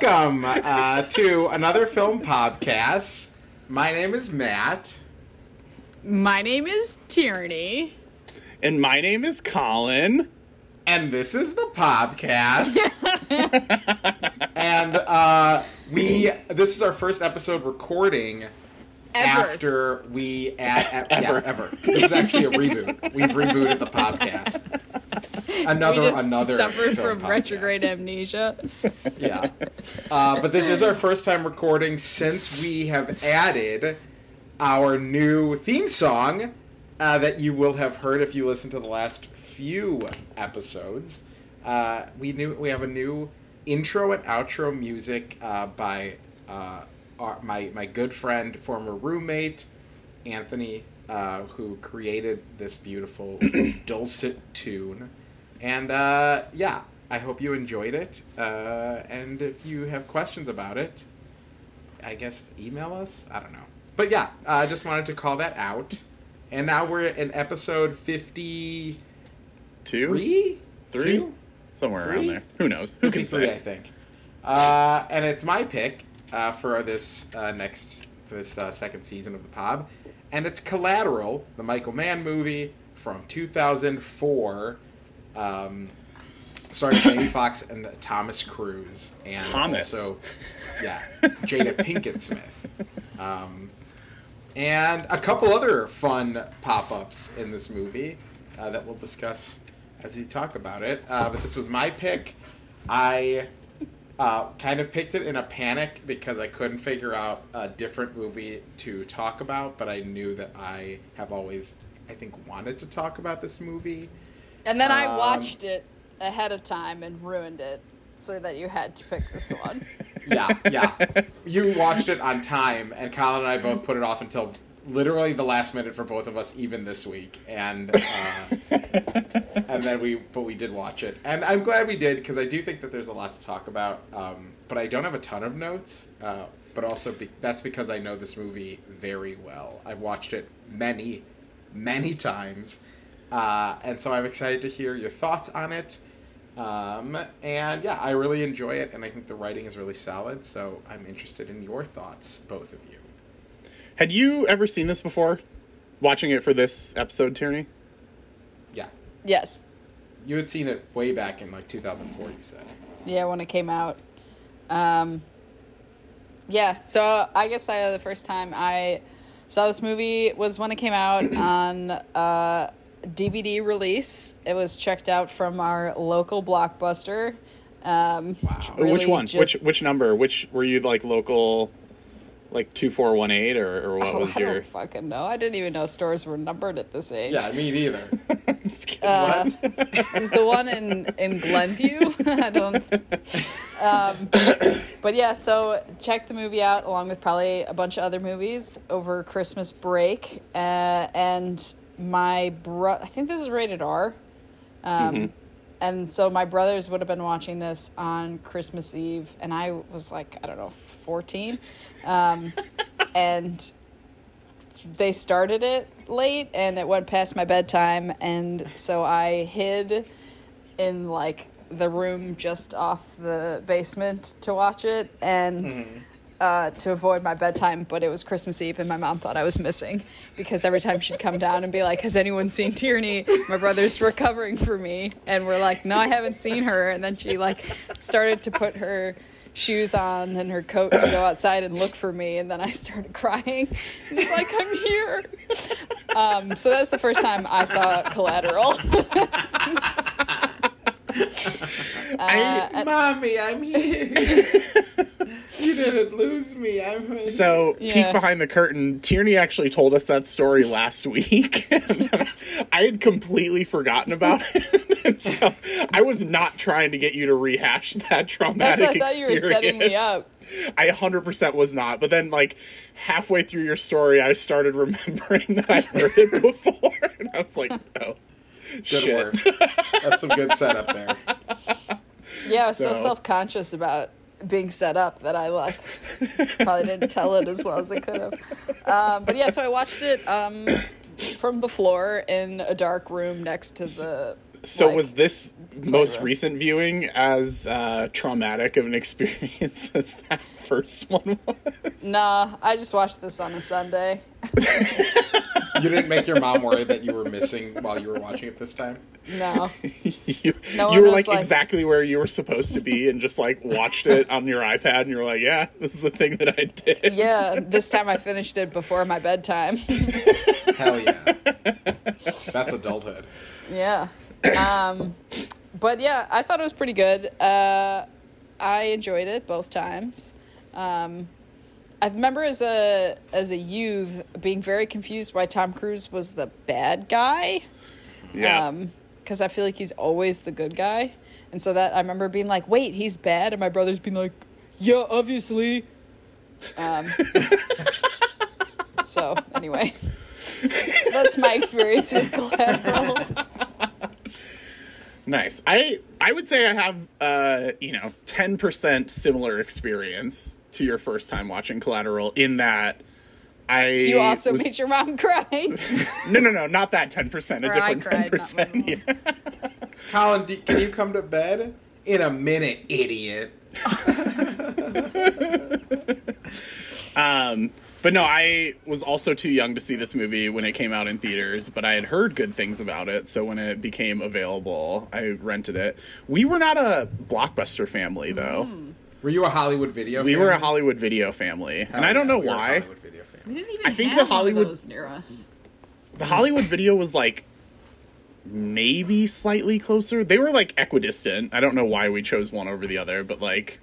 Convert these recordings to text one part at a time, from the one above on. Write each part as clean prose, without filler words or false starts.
Welcome to another film podcast. My name is Matt. My name is Tierney. And my name is Colin. And this is the podcast. And this is our first episode recording after we ever. This is actually a reboot. We've rebooted the podcast. We suffered from retrograde amnesia. Yeah. But this is our first time recording since we have added our new theme song that you will have heard if you listen to the last few episodes. We have a new intro and outro music by my good friend, former roommate, Anthony, who created this beautiful dulcet tune. And, I hope you enjoyed it. And if you have questions about it, I guess email us. I don't know. But, yeah, I just wanted to call that out. And now we're in episode 52? Three? Somewhere around there. Who knows? Who can say? I think. And it's my pick for this second season of the pod. And it's Collateral, the Michael Mann movie from 2004. Starring Jamie Foxx and Thomas Cruise, and also, Jada Pinkett Smith, and a couple other fun pop-ups in this movie that we'll discuss as we talk about it. But this was my pick. I kind of picked it in a panic because I couldn't figure out a different movie to talk about, but I knew that I have always, I think, wanted to talk about this movie. And then I watched it ahead of time and ruined it so that you had to pick this one. Yeah. You watched it on time, and Colin and I both put it off until literally the last minute for both of us, even this week. And then we did watch it. And I'm glad we did, because I do think that there's a lot to talk about. But I don't have a ton of notes. But also, that's because I know this movie very well. I've watched it many, many times. And so I'm excited to hear your thoughts on it. I really enjoy it, and I think the writing is really solid, so I'm interested in your thoughts, both of you. Had you ever seen this before, watching it for this episode, Tierney? Yeah. Yes. You had seen it way back in, 2004, you said. Yeah, when it came out. So I guess the first time I saw this movie was when it came out on... DVD release. It was checked out from our local Blockbuster. Wow. Really, which one? Which number? Which were you local, 2418 or what was your? I don't fucking know. I didn't even know stores were numbered at this age. Yeah, me neither. I'm just kidding. It was the one in Glenview. I don't. But yeah, so check the movie out along with probably a bunch of other movies over Christmas break, and. I think this is rated R. And so my brothers would have been watching this on Christmas Eve, and I was 14. And they started it late, and it went past my bedtime, and so I hid in the room just off the basement to watch it, and... Mm-hmm. To avoid my bedtime, but it was Christmas Eve, and my mom thought I was missing, because every time she'd come down and be like, has anyone seen Tierney? My brothers were covering for me, and we're like, no, I haven't seen her. And then she started to put her shoes on and her coat to go outside and look for me, and then I started crying. It's I'm here. So that was the first time I saw Collateral. Mommy, I'm here. You didn't lose me. Peek behind the curtain. Tierney actually told us that story last week. I had completely forgotten about it. And so I was not trying to get you to rehash that traumatic experience. You were setting me up. I 100% was not. But then, halfway through your story, I started remembering that I heard it before. And I was like, oh. Good shit. Work. That's some good setup there. Yeah, I was so self-conscious about being set up that I probably didn't tell it as well as I could have. So I watched it from the floor in a dark room next to the So like, was this most recent viewing as traumatic of an experience as that first one was? Nah, I just watched this on a Sunday. You didn't make your mom worry that you were missing while you were watching it this time? No. You were like exactly where you were supposed to be and just like watched it on your iPad and you were like, yeah, this is the thing that I did. Yeah, this time I finished it before my bedtime. Hell yeah. That's adulthood. Yeah. But yeah, I thought it was pretty good. I enjoyed it both times. I remember as a youth being very confused why Tom Cruise was the bad guy. Yeah. Because I feel like he's always the good guy. And so that I remember being like, wait, he's bad? And my brother's being like, yeah, obviously. So anyway, that's my experience with Collateral. Nice. I would say I have, 10% similar experience to your first time watching Collateral, in that you also made your mom cry. No, not that 10%, a different 10%. Yeah. Colin, can you come to bed? In a minute, idiot. But no, I was also too young to see this movie when it came out in theaters, but I had heard good things about it, so when it became available, I rented it. We were not a Blockbuster family, though. Mm. Were you a Hollywood Video family? We were a Hollywood Video family. And I don't know why. We didn't even have those near us. The Hollywood Video was like maybe slightly closer. They were like equidistant. I don't know why we chose one over the other, but like,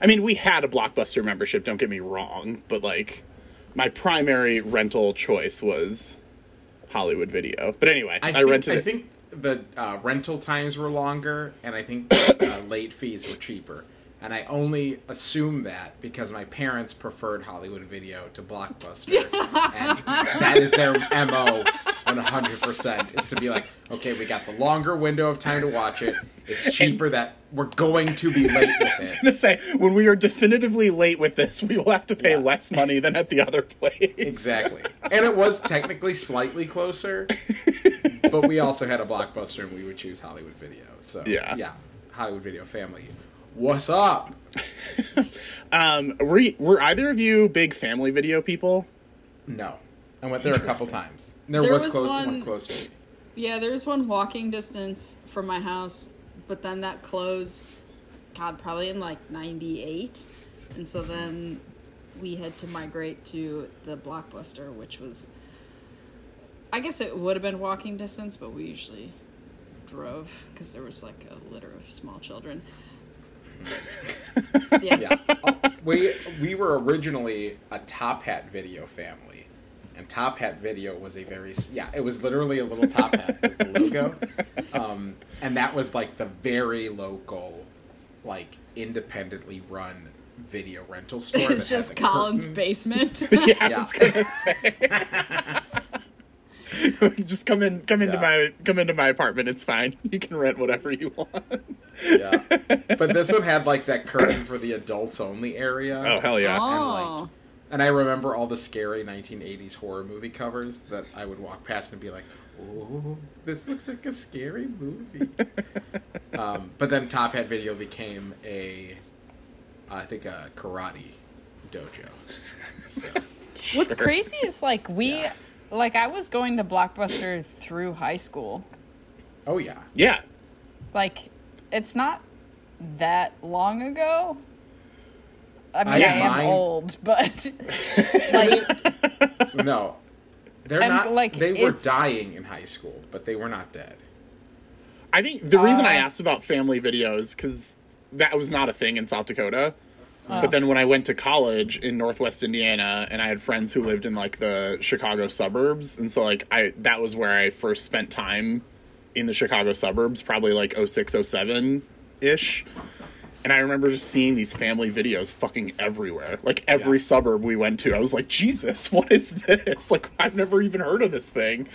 I mean, we had a Blockbuster membership, don't get me wrong, but like my primary rental choice was Hollywood Video. But anyway, I rented it. I think the rental times were longer, and I think late fees were cheaper. And I only assume that because my parents preferred Hollywood Video to Blockbuster. And that is their MO 100%, is to be like, okay, we got the longer window of time to watch it. It's cheaper, and that we're going to be late with it. I was going to say, when we are definitively late with this, we will have to pay less money than at the other place. Exactly. And it was technically slightly closer, but we also had a Blockbuster and we would choose Hollywood Video. So yeah Hollywood Video family. What's up? Were either of you big family video people? No. I went there a couple times. There was one close to me. Yeah, there was one walking distance from my house, but then that closed, God, probably in like 98. And so then we had to migrate to the Blockbuster, which was, I guess it would have been walking distance, but we usually drove because there was like a litter of small children. Yeah. We were originally a Top Hat Video family, and Top Hat Video was a very it was literally a little top hat as the logo, and that was like the very local, like independently run video rental store. It's just Colin's basement. I was gonna say. Just come into my apartment. It's fine. You can rent whatever you want. Yeah, but this one had like that curtain for the adults only area. Oh hell yeah! And I remember all the scary 1980s horror movie covers that I would walk past and be like, "Oh, this looks like a scary movie." But then Top Hat Video became a karate dojo. So, what's crazy is like we. Yeah. Like, I was going to Blockbuster through high school. Oh, yeah. Yeah. Like, it's not that long ago. I mean, I am old, but, like... No. They're not... Like, they were dying in high school, but they were not dead. I think the reason I asked about family videos, because that was not a thing in South Dakota. But then when I went to college in Northwest Indiana, and I had friends who lived in like the Chicago suburbs, and so like that was where I first spent time in the Chicago suburbs, probably like 06, 07 ish. And I remember just seeing these family videos fucking everywhere, like every suburb we went to. I was like, Jesus, what is this? Like, I've never even heard of this thing.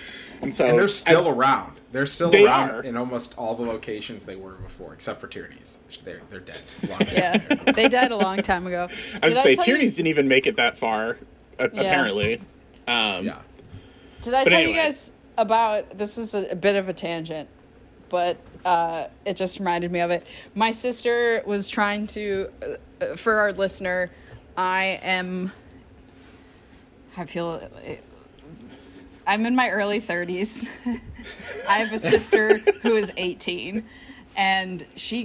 And so they're still around. They're still around in almost all the locations they were before, except for Tierney's. They're dead. They died a long time ago. I was going to say, Tierney's didn't even make it that far, apparently. Did I tell you guys about, this is a bit of a tangent, but it just reminded me of it. My sister was trying to, for our listener, I'm in my early 30s. I have a sister who is 18, and she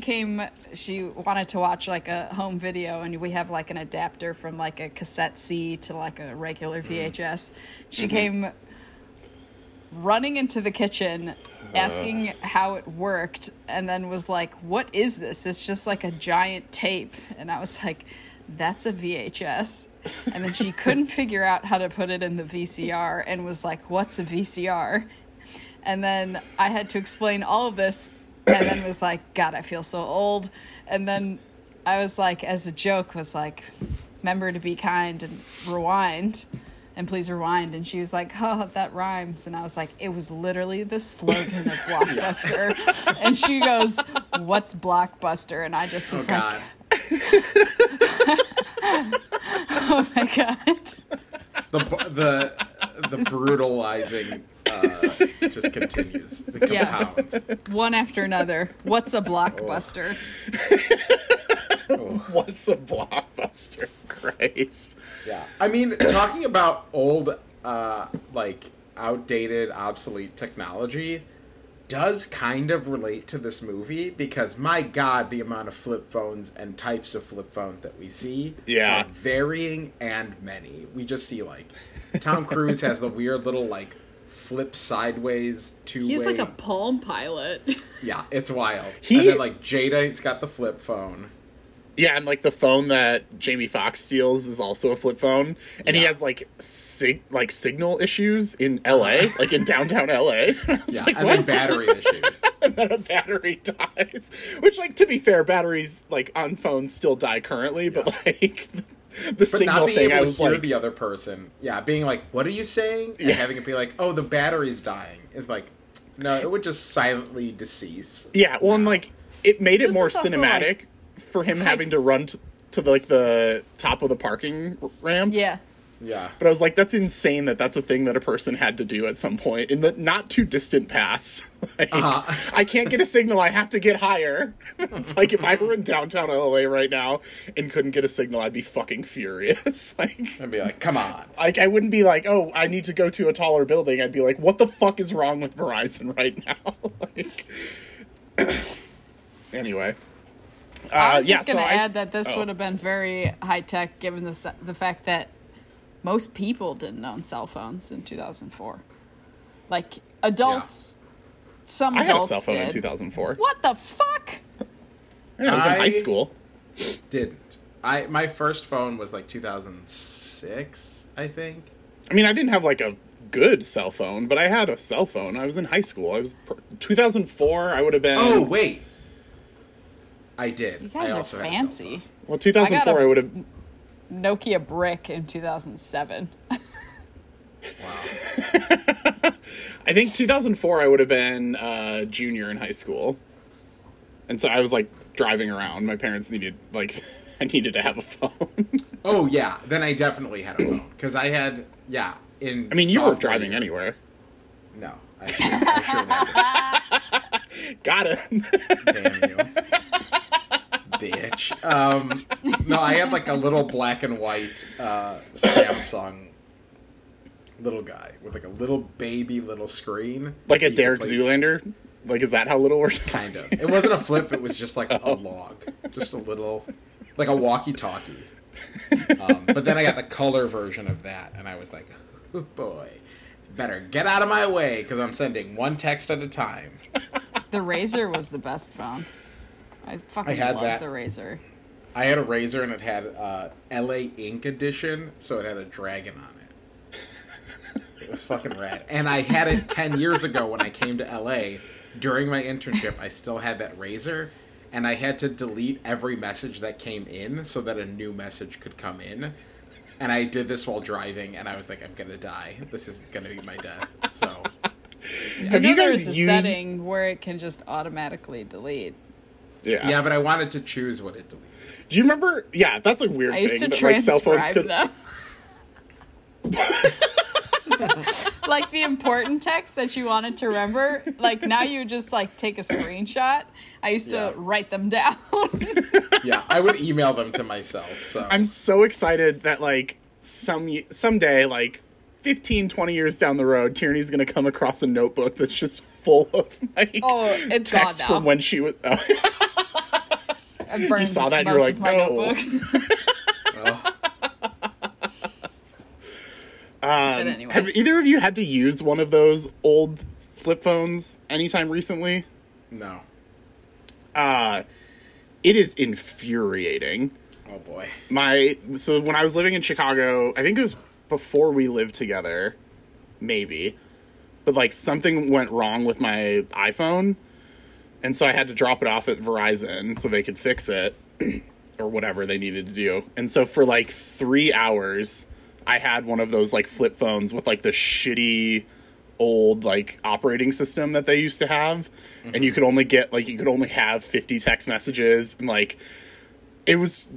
wanted to watch like a home video, and we have like an adapter from like a cassette C to like a regular VHS. She came running into the kitchen asking how it worked, and then was like, "What is this? It's just like a giant tape." And I was like, "That's a VHS." And then she couldn't figure out how to put it in the VCR and was like, "What's a VCR?" And then I had to explain all of this, and then was like, "God, I feel so old." And then I was like, as a joke, was like, "Remember to be kind and rewind, and please rewind." And she was like, "Oh, that rhymes." And I was like, "It was literally the slogan of Blockbuster." And she goes, "What's Blockbuster?" And I just was like, "Oh my God." The brutalizing just continues. It compounds. Yeah. One after another. What's a Blockbuster? Oh. What's a Blockbuster? Christ. Yeah. I mean, talking about old, outdated, obsolete technology does kind of relate to this movie, because my God, the amount of flip phones and types of flip phones that we see are varying and many. We just see like Tom Cruise has the weird little like flip sideways two-way. He's like a Palm Pilot. Yeah, it's wild. And then like Jada, he's got the flip phone. Yeah, and like the phone that Jamie Foxx steals is also a flip phone, and he has like signal issues in L.A., like in downtown L.A. Then battery issues, and then a battery dies. Which, like, to be fair, batteries like on phones still die currently, but like the signal thing, I was like, the other person, being like, "What are you saying?" and having it be like, "Oh, the battery's dying," is like, no, it would just silently decease. Yeah, well, and like it made it more cinematic. For him having to run to the, like, the top of the parking ramp. Yeah. Yeah. But I was like, that's insane that that's a thing that a person had to do at some point in the not too distant past. Like, I can't get a signal. I have to get higher. It's like, if I were in downtown LA right now and couldn't get a signal, I'd be fucking furious. Like, I'd be like, come on. Like, I wouldn't be like, oh, I need to go to a taller building. I'd be like, what the fuck is wrong with Verizon right now? Anyway. I was just going to add that this would have been very high-tech, given the fact that most people didn't own cell phones in 2004. Like, adults, some adults did. I had a cell phone in 2004. What the fuck? Yeah, I was in high school. Didn't. My first phone was, like, 2006, I think. I mean, I didn't have, like, a good cell phone, but I had a cell phone. I was in high school. 2004, I would have been... Oh, wait. I did. You guys are fancy. Well, 2004, I would have... Nokia Brick in 2007. Wow. I think 2004, I would have been junior in high school. And so I was, like, driving around. My parents needed, like... I needed to have a phone. Oh, yeah. Then I definitely had a phone. Because I had... Yeah. I mean, you weren't driving anywhere. No. I sure wasn't. Got it. Damn you. Bitch. No, I had like a little black and white Samsung little guy with like a little baby little screen. Like a Derek Zoolander? Like, is that how little we're talking? Kind of. It wasn't a flip, it was just like a log. Just a little, like a walkie-talkie. But then I got the color version of that, and I was like, oh boy, better get out of my way, because I'm sending one text at a time. The Razor was the best phone. I fucking loved the Razor. I had a Razor, and it had LA Ink edition, so it had a dragon on it. It was fucking rad. And I had it 10 years ago when I came to LA. During my internship, I still had that Razor, and I had to delete every message that came in so that a new message could come in. And I did this while driving, and I was like, I'm going to die. This is going to be my death. So, yeah. Have you guys used... setting where it can just automatically delete. Yeah. Yeah, but I wanted to choose what it deleted. Do you remember? Yeah, that's a weird thing. I used to transcribe them. Like the important text that you wanted to remember, like now you just like take a screenshot. I used to write them down. Yeah, I would email them to myself. So I'm so excited that like someday, like 15, 20 years down the road, Tierney's going to come across a notebook that's just full of like text from when she was. Oh. You saw that and you're like, no. Oh. Anyway. Have either of you had to use one of those old flip phones anytime recently? No. It is infuriating. Oh boy. So when I was living in Chicago, I think it was before we lived together, maybe, but like something went wrong with my iPhone, and so I had to drop it off at Verizon so they could fix it or whatever they needed to do. And so for like 3 hours, I had one of those like flip phones with like the shitty old like operating system that they used to have. Mm-hmm. And you could only have 50 text messages, and like it was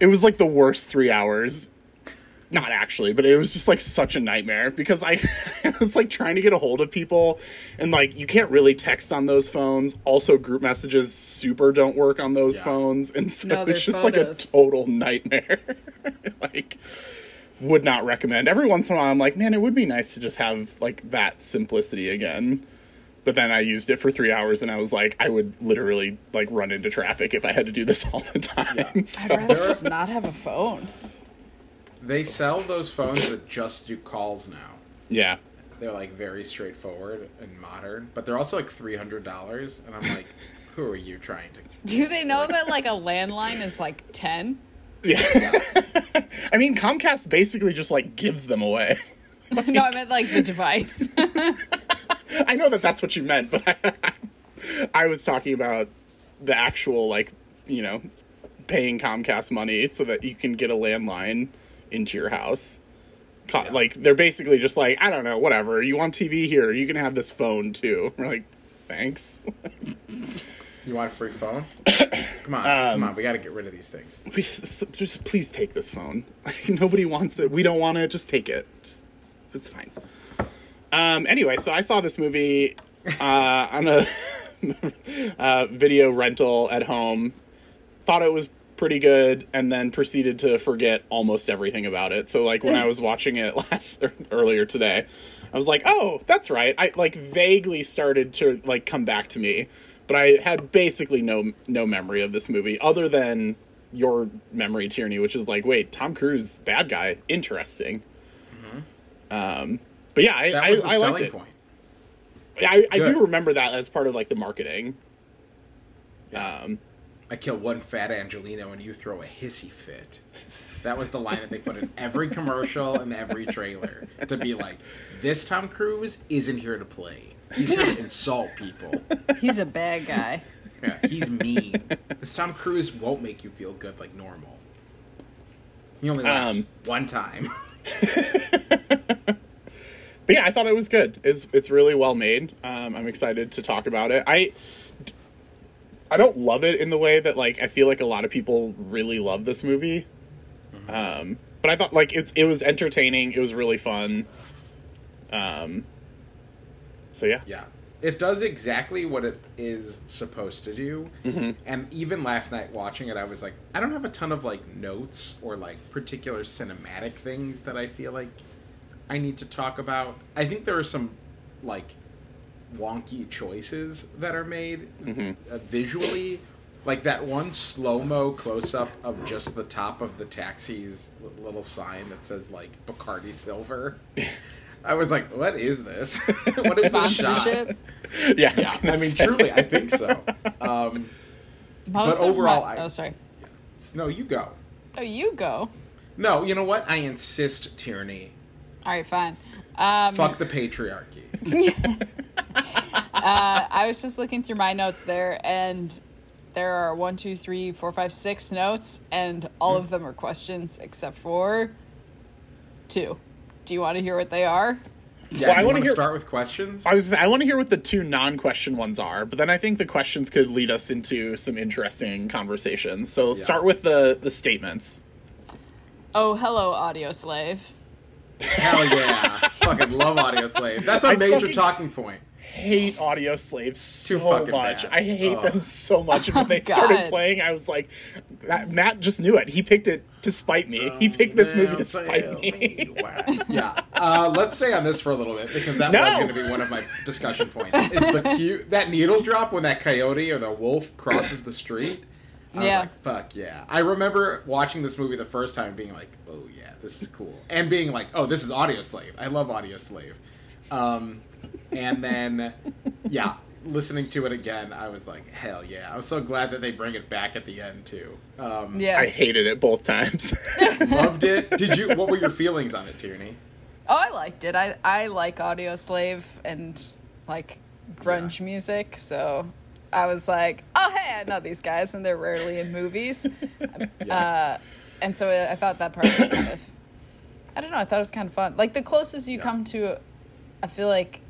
like the worst 3 hours. Not actually, but it was just, like, such a nightmare because I was, like, trying to get a hold of people, and, like, you can't really text on those phones. Also, group messages super don't work on those phones, and so it's just, like, a total nightmare. Like, would not recommend. Every once in a while, I'm like, man, it would be nice to just have, like, that simplicity again. But then I used it for 3 hours, and I was like, I would literally, like, run into traffic if I had to do this all the time. Yeah. So. I'd rather just not have a phone. They sell those phones that just do calls now. Yeah. They're, like, very straightforward and modern. But they're also, like, $300. And I'm like, who are you trying to... Do they know that, like, a landline is, like, 10? Yeah. I mean, Comcast basically just, like, gives them away. Like... No, I meant, like, the device. I know that that's what you meant, but I was talking about the actual, like, you know, paying Comcast money so that you can get a landline into your house. Like, they're basically just like, I don't know, whatever, you want TV, here, you can have this phone too. We're like, thanks. You want a free phone? Come on, we gotta get rid of these things. Just please take this phone. Like, nobody wants it, we don't want it, just take it. Just, it's fine. Anyway, so I saw this movie on a video rental at home, thought it was pretty good, and then proceeded to forget almost everything about it. So like when I was watching it earlier today, I was like, oh, that's right, I like vaguely started to like come back to me, but I had basically no memory of this movie other than your memory, Tierney, which is like, wait, Tom Cruise, bad guy, interesting. Mm-hmm. But yeah, that was the selling point. I do remember that as part of like the marketing. Yeah. I kill one fat Angelino and you throw a hissy fit. That was the line that they put in every commercial and every trailer to be like, this Tom Cruise isn't here to play. He's here to insult people. He's a bad guy. Yeah, he's mean. This Tom Cruise won't make you feel good like normal. He only laughs one time. But yeah, I thought it was good. It's really well made. I'm excited to talk about it. I don't love it in the way that, like, I feel like a lot of people really love this movie. Mm-hmm. But I thought, like, it was entertaining. It was really fun. So, yeah. Yeah. It does exactly what it is supposed to do. Mm-hmm. And even last night watching it, I was like, I don't have a ton of, like, notes or, like, particular cinematic things that I feel like I need to talk about. I think there are some, like... wonky choices that are made visually, like that one slow-mo close-up of just the top of the taxi's little sign that says like Bacardi Silver. I was like, what is this? What is this shot? Yeah, I mean, truly, I think so. But overall, no, you go. Oh, you go. No, you know what? I insist, tyranny. All right, fine. Fuck the patriarchy. I was just looking through my notes there, and there are 6 notes, and all of them are questions except for 2. Do you want to hear what they are? Yeah, well, I want to start with questions. I want to hear what the 2 non-question ones are, but then I think the questions could lead us into some interesting conversations. So let's start with the statements. Oh, hello, Audioslave. Hell yeah. Fucking love Audioslave. That's a major talking point. Hate Audioslave so much. Bad. I hate them so much. And when they started playing, I was like, Matt just knew it. He picked it to spite me. He picked this movie to spite me. Yeah. Let's stay on this for a little bit, because that was going to be one of my discussion points. Is the that needle drop when that coyote or the wolf crosses the street? I was like, fuck yeah. I remember watching this movie the first time and being like, oh yeah, this is cool. And being like, oh, this is Audioslave. I love Audioslave. And then, yeah, listening to it again, I was like, hell yeah. I was so glad that they bring it back at the end, too. I hated it both times. Loved it. Did you? What were your feelings on it, Tierney? Oh, I liked it. I like Audioslave and, like, grunge music, so I was like, oh, hey, I know these guys, and they're rarely in movies. And so I thought that part was kind of, I don't know, I thought it was kind of fun. Like, the closest you come to, I feel like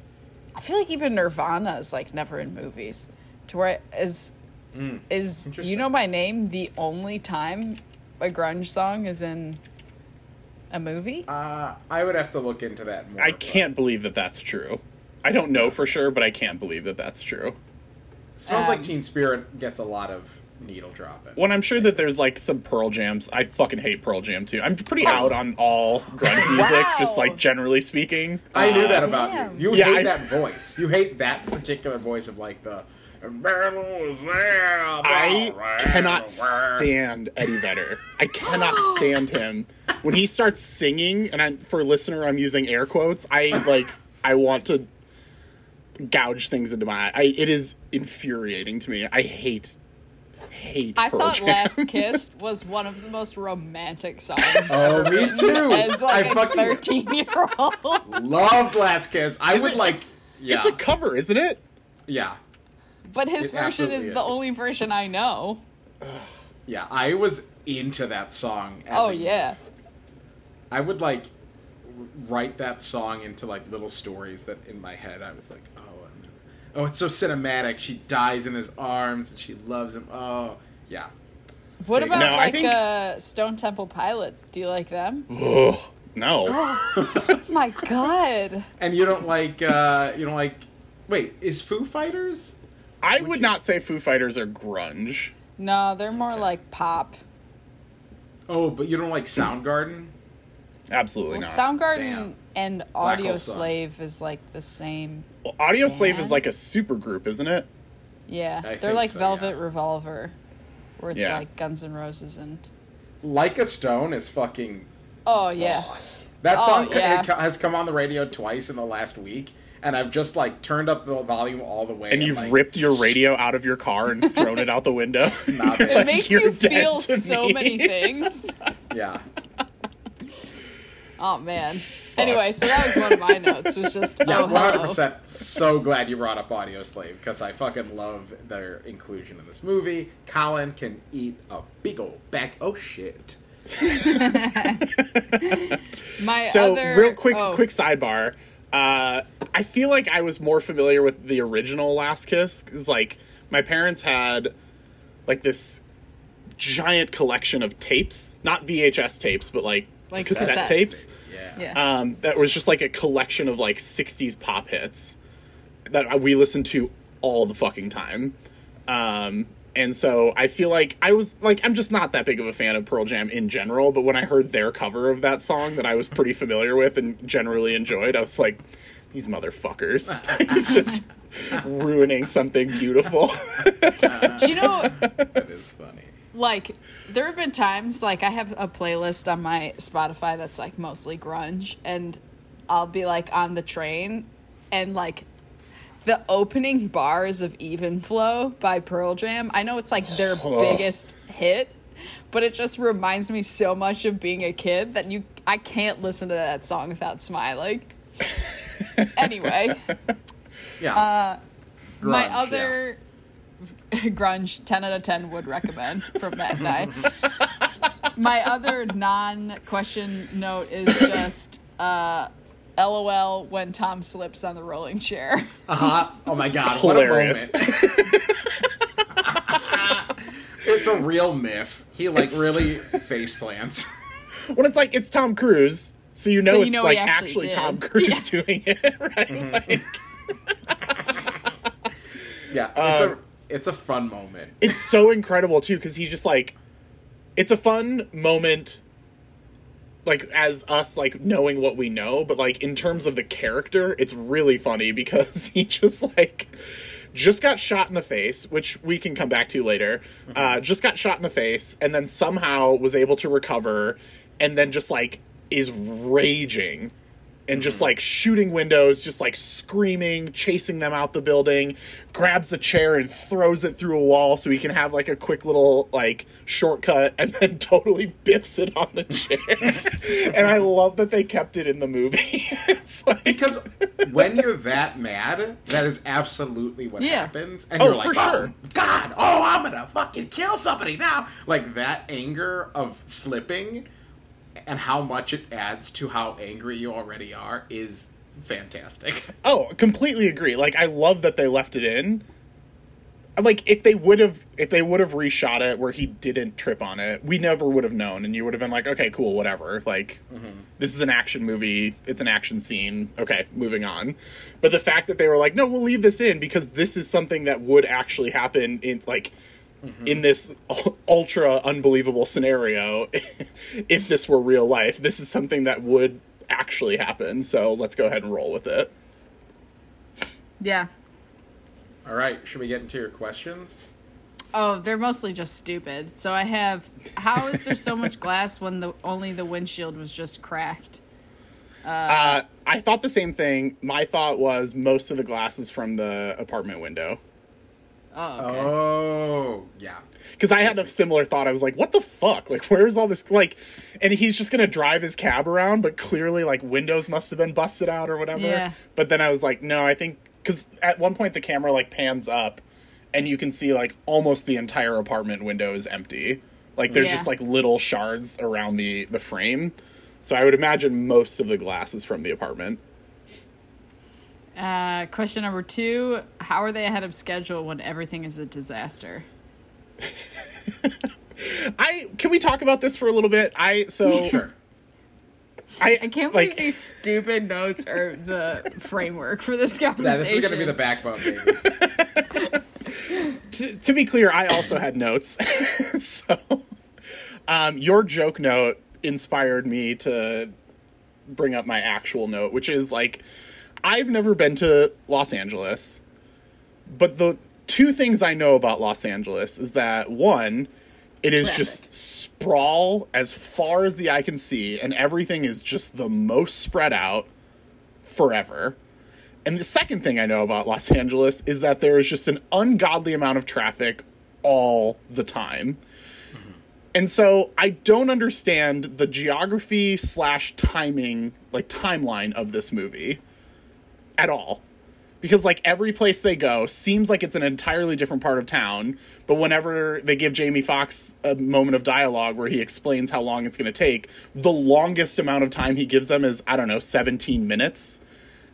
even Nirvana is like never in movies. To where is You Know My Name the only time a grunge song is in a movie? I would have to look into that more. I can't believe that that's true. I don't know for sure, but I can't believe that that's true. Smells Like Teen Spirit gets a lot of needle dropping. Well, I'm sure that there's like some Pearl Jams. I fucking hate Pearl Jam too. I'm pretty out on all grunge music, just like generally speaking. I knew that about you. You hate that voice. You hate that particular voice of like the. I cannot stand Eddie Vedder. I cannot stand him when he starts singing. And for a listener, I'm using air quotes. I want to gouge things into my eye. It is infuriating to me. I hate I Pearl thought Jam. Last Kiss was one of the most romantic songs ever. Me too. As like I a 13-year-old. Loved Last Kiss. It's a cover, isn't it? Yeah. But his version is the only version I know. Yeah, I was into that song. I would like write that song into like little stories that in my head I was like, oh, it's so cinematic. She dies in his arms, and she loves him. Oh, yeah. What about Stone Temple Pilots? Do you like them? Ugh, no. Oh, my God. And you don't like? Wait, is Foo Fighters? I would not say Foo Fighters are grunge. No, they're more like pop. Oh, but you don't like Soundgarden? Absolutely not. Soundgarden and Audioslave is like the same. Well, Audioslave is like a super group, isn't it? Yeah. They're like Velvet Revolver, where it's like Guns N' Roses and. Like a Stone is fucking. Oh, yeah. Boss. That song has come on the radio twice in the last week, and I've just like turned up the volume all the way. And you've ripped your radio out of your car and thrown it out the window. Nah, it makes you feel so many things. Yeah. Oh, man. Fuck. Anyway, so that was one of my notes, was just, yeah, 100%. So glad you brought up Audioslave, because I fucking love their inclusion in this movie. Colin can eat a big ol' back of shit. Quick sidebar. I feel like I was more familiar with the original Last Kiss, because, like, my parents had, like, this giant collection of tapes. Not VHS tapes, but, like cassette tapes, that was just like a collection of like 60s pop hits that we listened to all the fucking time, and so I feel like I was like, I'm just not that big of a fan of Pearl Jam in general, but when I heard their cover of that song that I was pretty familiar with and generally enjoyed, I was like, these motherfuckers just ruining something beautiful. Do you know that is funny? Like, there have been times, like, I have a playlist on my Spotify that's, like, mostly grunge, and I'll be, like, on the train, and, like, the opening bars of Even Flow by Pearl Jam, I know it's, like, their biggest hit, but it just reminds me so much of being a kid that I can't listen to that song without smiling. Anyway. Yeah. Grunge, my other... Yeah. Grunge 10 out of 10 would recommend from Matt and I. My other non-question note is just LOL when Tom slips on the rolling chair. Oh my God. Hilarious. What a moment. It's a real myth. He really face plants. When it's Tom Cruise, So you know so it's, you know, like, actually Tom Cruise doing it, right? Mm-hmm. Like... yeah, it's a fun moment. It's so incredible, too, because he just, like... It's a fun moment, like, as us, like, knowing what we know, but, like, in terms of the character, it's really funny because he just, like... just got shot in the face, which we can come back to later, just got shot in the face, and then somehow was able to recover, and then just, like, is raging, and just, like, shooting windows, just, like, screaming, chasing them out the building, grabs a chair and throws it through a wall so he can have, like, a quick little, like, shortcut, and then totally biffs it on the chair. And I love that they kept it in the movie. It's like... Because when you're that mad, that is absolutely what happens. And you're like, God, I'm gonna fucking kill somebody now! Like, that anger of slipping... and how much it adds to how angry you already are is fantastic. Oh, completely agree. Like, I love that they left it in. Like, if they would have reshot it where he didn't trip on it, we never would have known, and you would have been like, okay, cool, whatever. Like, this is an action movie. It's an action scene. Okay, moving on. But the fact that they were like, no, we'll leave this in because this is something that would actually happen in, like... in this ultra unbelievable scenario, if this were real life, this is something that would actually happen. So let's go ahead and roll with it. Yeah. All right. Should we get into your questions? Oh, they're mostly just stupid. So I have, how is there so much glass when only the windshield was just cracked? I thought the same thing. My thought was most of the glass is from the apartment window. Oh, okay. Oh, yeah. Because I had a similar thought. I was like, what the fuck? Like, where's all this? Like, and he's just going to drive his cab around, but clearly, like, windows must have been busted out or whatever. Yeah. But then I was like, no, I think, because at one point the camera, like, pans up and you can see, like, almost the entire apartment window is empty. Like, there's just, like, little shards around the frame. So I would imagine most of the glass is from the apartment. Question number 2, how are they ahead of schedule when everything is a disaster? Can we talk about this for a little bit? Sure. I can't believe these stupid notes are the framework for this conversation. Yeah, this is going to be the backbone, baby. To be clear, I also had notes. So, your joke note inspired me to bring up my actual note, which is, like, I've never been to Los Angeles, but the two things I know about Los Angeles is that, one, it is just sprawl as far as the eye can see, and everything is just the most spread out forever. And the second thing I know about Los Angeles is that there is just an ungodly amount of traffic all the time. And so I don't understand the geography / timing, like, timeline of this movie at all, because, like, every place they go seems like it's an entirely different part of town, but whenever they give Jamie Foxx a moment of dialogue where he explains how long it's going to take, the longest amount of time he gives them is, I don't know, 17 minutes.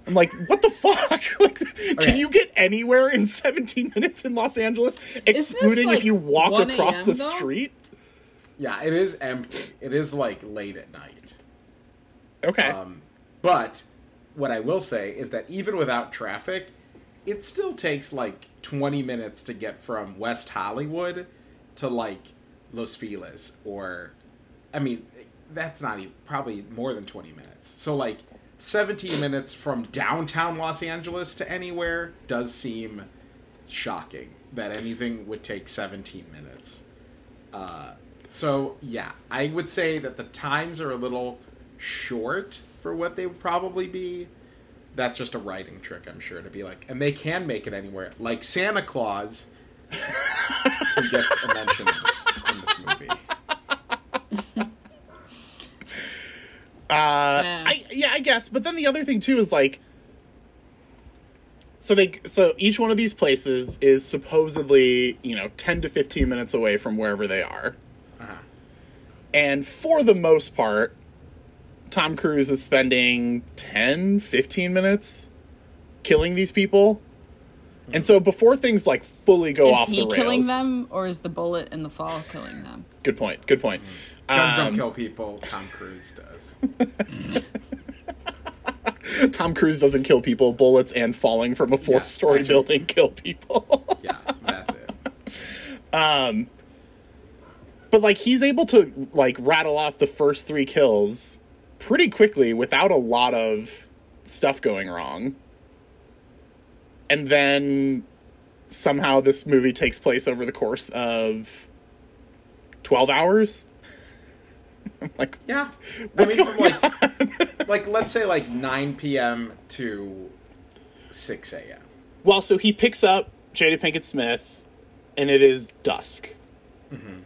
I'm like, what the fuck? Like, can you get anywhere in 17 minutes in Los Angeles, excluding, like, if you walk across the street? Yeah, it is empty. It is, like, late at night. Okay. But... what I will say is that even without traffic, it still takes, like, 20 minutes to get from West Hollywood to, like, Los Feliz. Or, I mean, that's not even, probably more than 20 minutes. So, like, 17 minutes from downtown Los Angeles to anywhere does seem shocking that anything would take 17 minutes. So, yeah, I would say that the times are a little short for what they would probably be. That's just a writing trick, I'm sure, to be like, and they can make it anywhere, like Santa Claus, who gets a mention in this movie. I guess. But then the other thing too is, like, so each one of these places is supposedly, you know, 10 to 15 minutes away from wherever they are, and for the most part, Tom Cruise is spending 10, 15 minutes killing these people. And so before things like fully go off the rails... Is he killing them, or is the bullet in the fall killing them? Good point, good point. Guns don't kill people, Tom Cruise does. Tom Cruise doesn't kill people, bullets and falling from a four-story building kill people. Yeah, that's it. But, like, he's able to, like, rattle off the first three kills pretty quickly without a lot of stuff going wrong. And then somehow this movie takes place over the course of 12 hours. I'm like, yeah. What's going on? Like, let's say, like, 9 p.m. to 6 a.m. Well, so he picks up Jada Pinkett Smith, and it is dusk. Mm-hmm.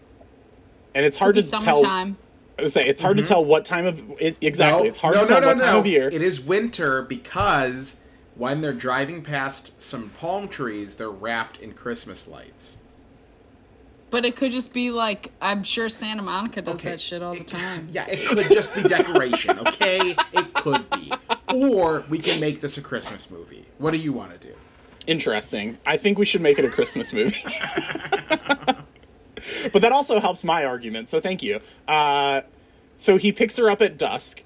And it's hard to tell. Summertime. I was saying, it's hard to tell what time of... Exactly. No. It's hard to tell what time of year. It is winter because... When they're driving past some palm trees, they're wrapped in Christmas lights. But it could just be like, I'm sure Santa Monica does that shit all the time. Yeah, it could just be decoration, okay? It could be. Or we can make this a Christmas movie. What do you want to do? Interesting. I think we should make it a Christmas movie. But that also helps my argument, so thank you. So he picks her up at dusk.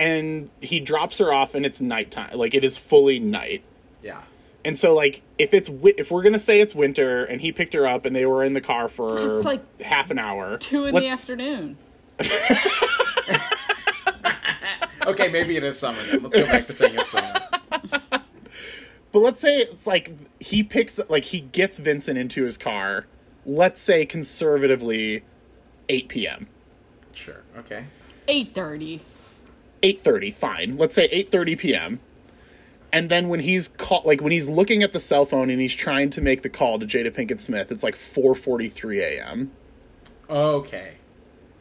And he drops her off, and it's nighttime. Like, it is fully night. Yeah. And so, like, if we're gonna say it's winter, and he picked her up, and they were in the car for it's like half an hour, 2 in the afternoon. Okay, maybe it is summer. Then. Let's go back to saying it's summer. But let's say it's like he gets Vincent into his car. Let's say conservatively, 8 p.m. Sure. Okay. 8:30. 8:30, fine. Let's say 8:30 p.m. And then when he's when he's looking at the cell phone and he's trying to make the call to Jada Pinkett Smith, it's like 4:43 a.m. Okay.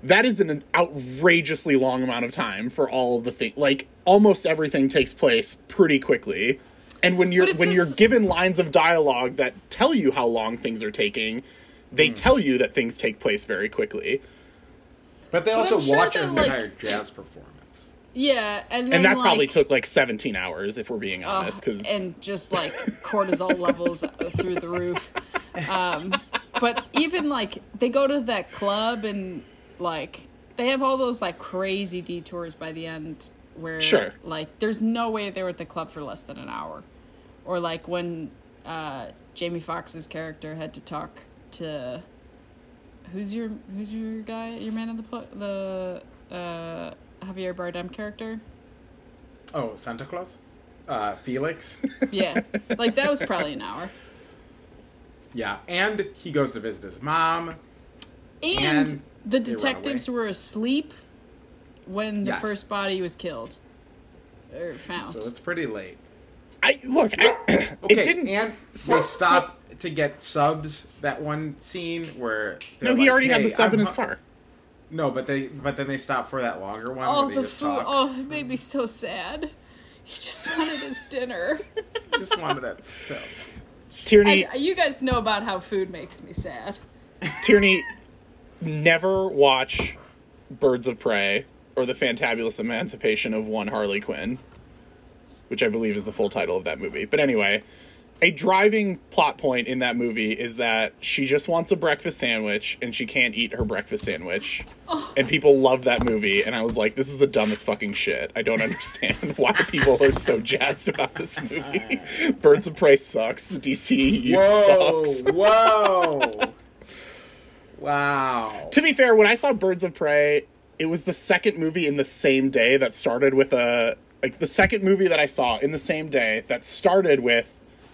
That is an outrageously long amount of time for all of the things. Like, almost everything takes place pretty quickly. And when you're given lines of dialogue that tell you how long things are taking, they tell you that things take place very quickly. But they also watch an entire jazz performance. Yeah, and that probably took, 17 hours, if we're being honest. And just, cortisol levels through the roof. But even, they go to that club and, they have all those, crazy detours by the end where, there's no way they were at the club for less than an hour. Or, when Jamie Foxx's character had to talk to... Who's your guy, your man in the Javier Bardem character? Oh, Santa Claus? Felix? Yeah. That was probably an hour. Yeah. And he goes to visit his mom. And the detectives were asleep when the first body was killed. Or found. So it's pretty late. And they stop to get subs, that one scene where... No, he already had the sub in his car. No, but then they stopped for that longer one. Oh, where they just talk. Oh, it made me so sad. He just wanted his dinner. Just wanted that stuff. Tierney, you guys know about how food makes me sad. Tierney, never watch Birds of Prey or The Fantabulous Emancipation of One Harley Quinn, which I believe is the full title of that movie. But anyway, a driving plot point in that movie is that she just wants a breakfast sandwich and she can't eat her breakfast sandwich. Oh. And people love that movie. And I was like, this is the dumbest fucking shit. I don't understand why people are so jazzed about this movie. Birds of Prey sucks. The DCEU sucks. Whoa. Wow. To be fair, when I saw Birds of Prey, it was the second movie in the same day that started with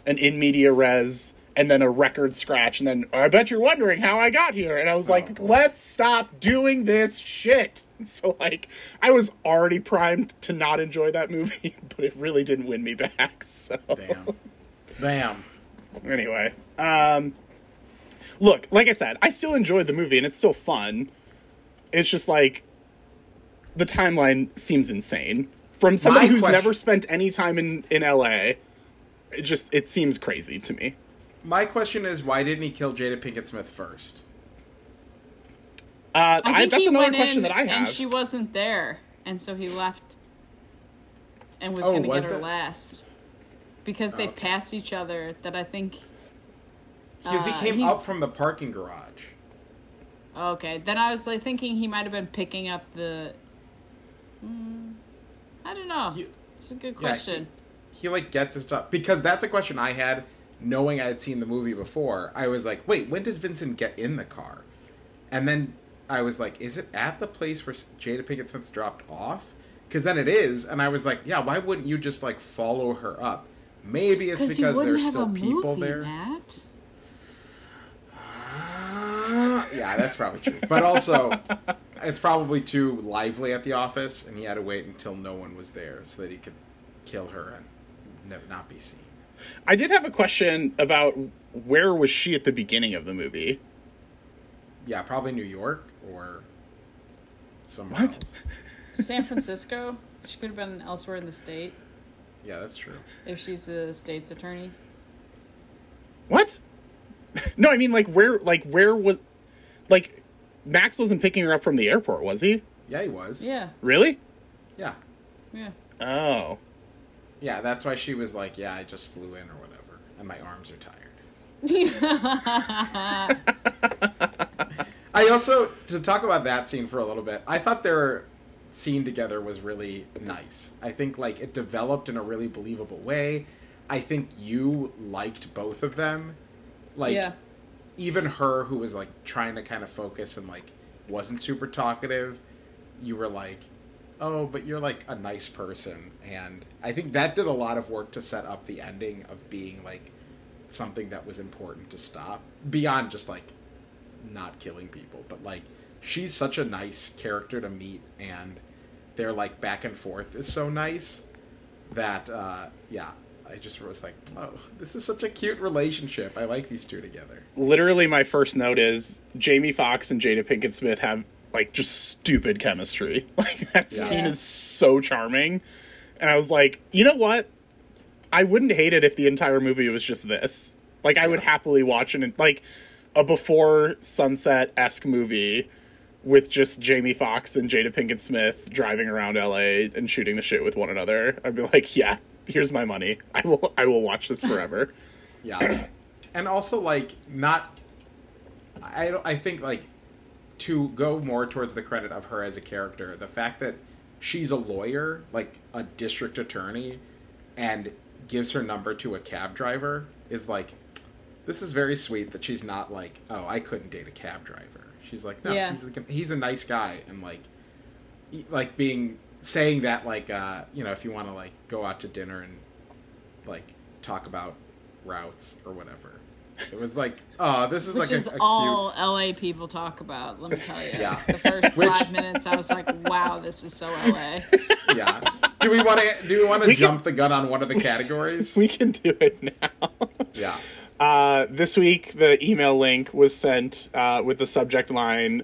an in media res, and then a record scratch, and then, I bet you're wondering how I got here. And I was like, let's stop doing this shit. So, I was already primed to not enjoy that movie, but it really didn't win me back, so. Damn. Anyway. Look, like I said, I still enjoyed the movie, and it's still fun. It's just, the timeline seems insane. From somebody who's never spent any time in L.A., it seems crazy to me. My question is, why didn't he kill Jada Pinkett Smith first? That's another question that I have. And she wasn't there, and so he left and was going to get her last. because they passed each other, that I think... Because he came up from the parking garage. Okay, then I was like thinking he might have been picking up the... I don't know. It's a good question. He like gets his stuff, because that's a question I had, knowing I had seen the movie before. I was like, wait, when does Vincent get in the car? And then I was like, is it at the place where Jada Pinkett Smith's dropped off? Because then it is, and I was like, yeah, why wouldn't you just like follow her up? Maybe it's because there's still people there. Matt? Yeah, that's probably true. But also, it's probably too lively at the office, and he had to wait until no one was there so that he could kill her and not be seen. I did have a question about where was she at the beginning of the movie? Yeah, probably New York or somewhere else. San Francisco. She could have been elsewhere in the state. Yeah, that's true. If she's the state's attorney. What? No, I mean, like, where was... Like, Max wasn't picking her up from the airport, was he? Yeah, he was. Yeah. Really? Yeah. Yeah. Oh. Yeah, that's why she was like, yeah, I just flew in or whatever, and my arms are tired. I also, to talk about that scene for a little bit, I thought their scene together was really nice. I think, like, it developed in a really believable way. I think you liked both of them. Like, yeah. Even her, who was, like, trying to kind of focus and, like, wasn't super talkative, you were like, oh, but you're, like, a nice person. And I think that did a lot of work to set up the ending of being, like, something that was important to stop. Beyond just, like, not killing people. But, like, she's such a nice character to meet. And their, like, back and forth is so nice that, yeah. I just was like, oh, this is such a cute relationship. I like these two together. Literally, my first note is Jamie Foxx and Jada Pinkett Smith have, like, just stupid chemistry. Like, that scene is so charming. And I was like, you know what? I wouldn't hate it if the entire movie was just this. Like, I would happily watch an, like, a before sunset-esque movie with just Jamie Foxx and Jada Pinkett Smith driving around L.A. and shooting the shit with one another. I'd be like, yeah. Here's my money. I will watch this forever. Yeah. And also, like, not... I think, like, to go more towards the credit of her as a character, the fact that she's a lawyer, like, a district attorney, and gives her number to a cab driver is, like, this is very sweet that she's not like, oh, I couldn't date a cab driver. She's like, no, he's a nice guy. And, like being... saying that, like, you know, if you want to, like, go out to dinner and, like, talk about routes or whatever. It was like, oh, this is, which is a all cute... L.A. people talk about, let me tell you. Yeah. The first 5 minutes, I was like, wow, this is so L.A. Yeah. Do we want to jump the gun on one of the categories? We can do it now. Yeah. This week, the email link was sent with the subject line,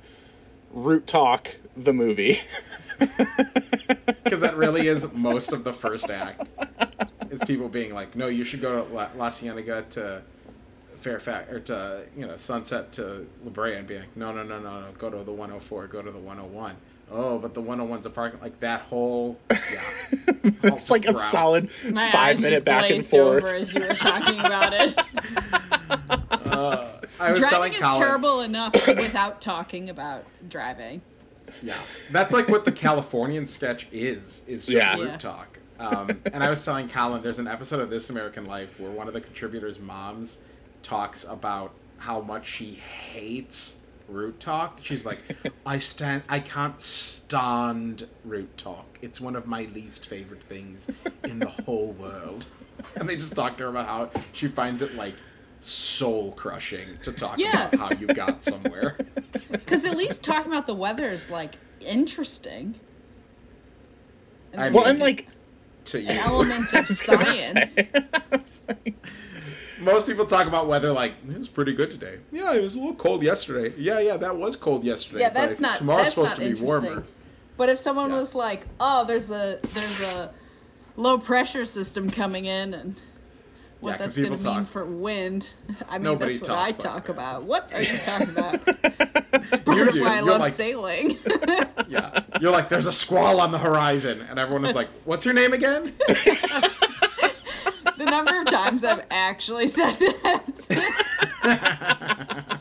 Root Talk, the movie. Because that really is most of the first act, is people being like, no, you should go to La Cienega to Fairfax, or to, you know, Sunset to La Brea, and being like, no, go to the 104, go to the 101. Oh, but the 101's a parking, like, that whole, yeah. It's like a solid 5-minute back and forth. My eyes just glazed over as you were talking about it. Driving is terrible enough without talking about driving. Yeah, that's like what the Californian sketch is just root talk. And I was telling Colin, there's an episode of This American Life where one of the contributors' moms talks about how much she hates root talk. She's like, I can't stand root talk. It's one of my least favorite things in the whole world. And they just talk to her about how she finds it, like, soul-crushing to talk about how you got somewhere. Because at least talking about the weather is, like, interesting. And to you. An element of science. Most people talk about weather like, it was pretty good today. Yeah, it was a little cold yesterday. Yeah, that was cold yesterday. Yeah, that's not tomorrow's that's supposed not to be warmer. But if someone was like, oh, there's a low-pressure system coming in, and... What that's going to mean for wind. I mean, nobody that's what I talk like about. What are you talking about? It's part of why I love sailing. Yeah. You're like, there's a squall on the horizon. And everyone is like, what's your name again? The number of times I've actually said that.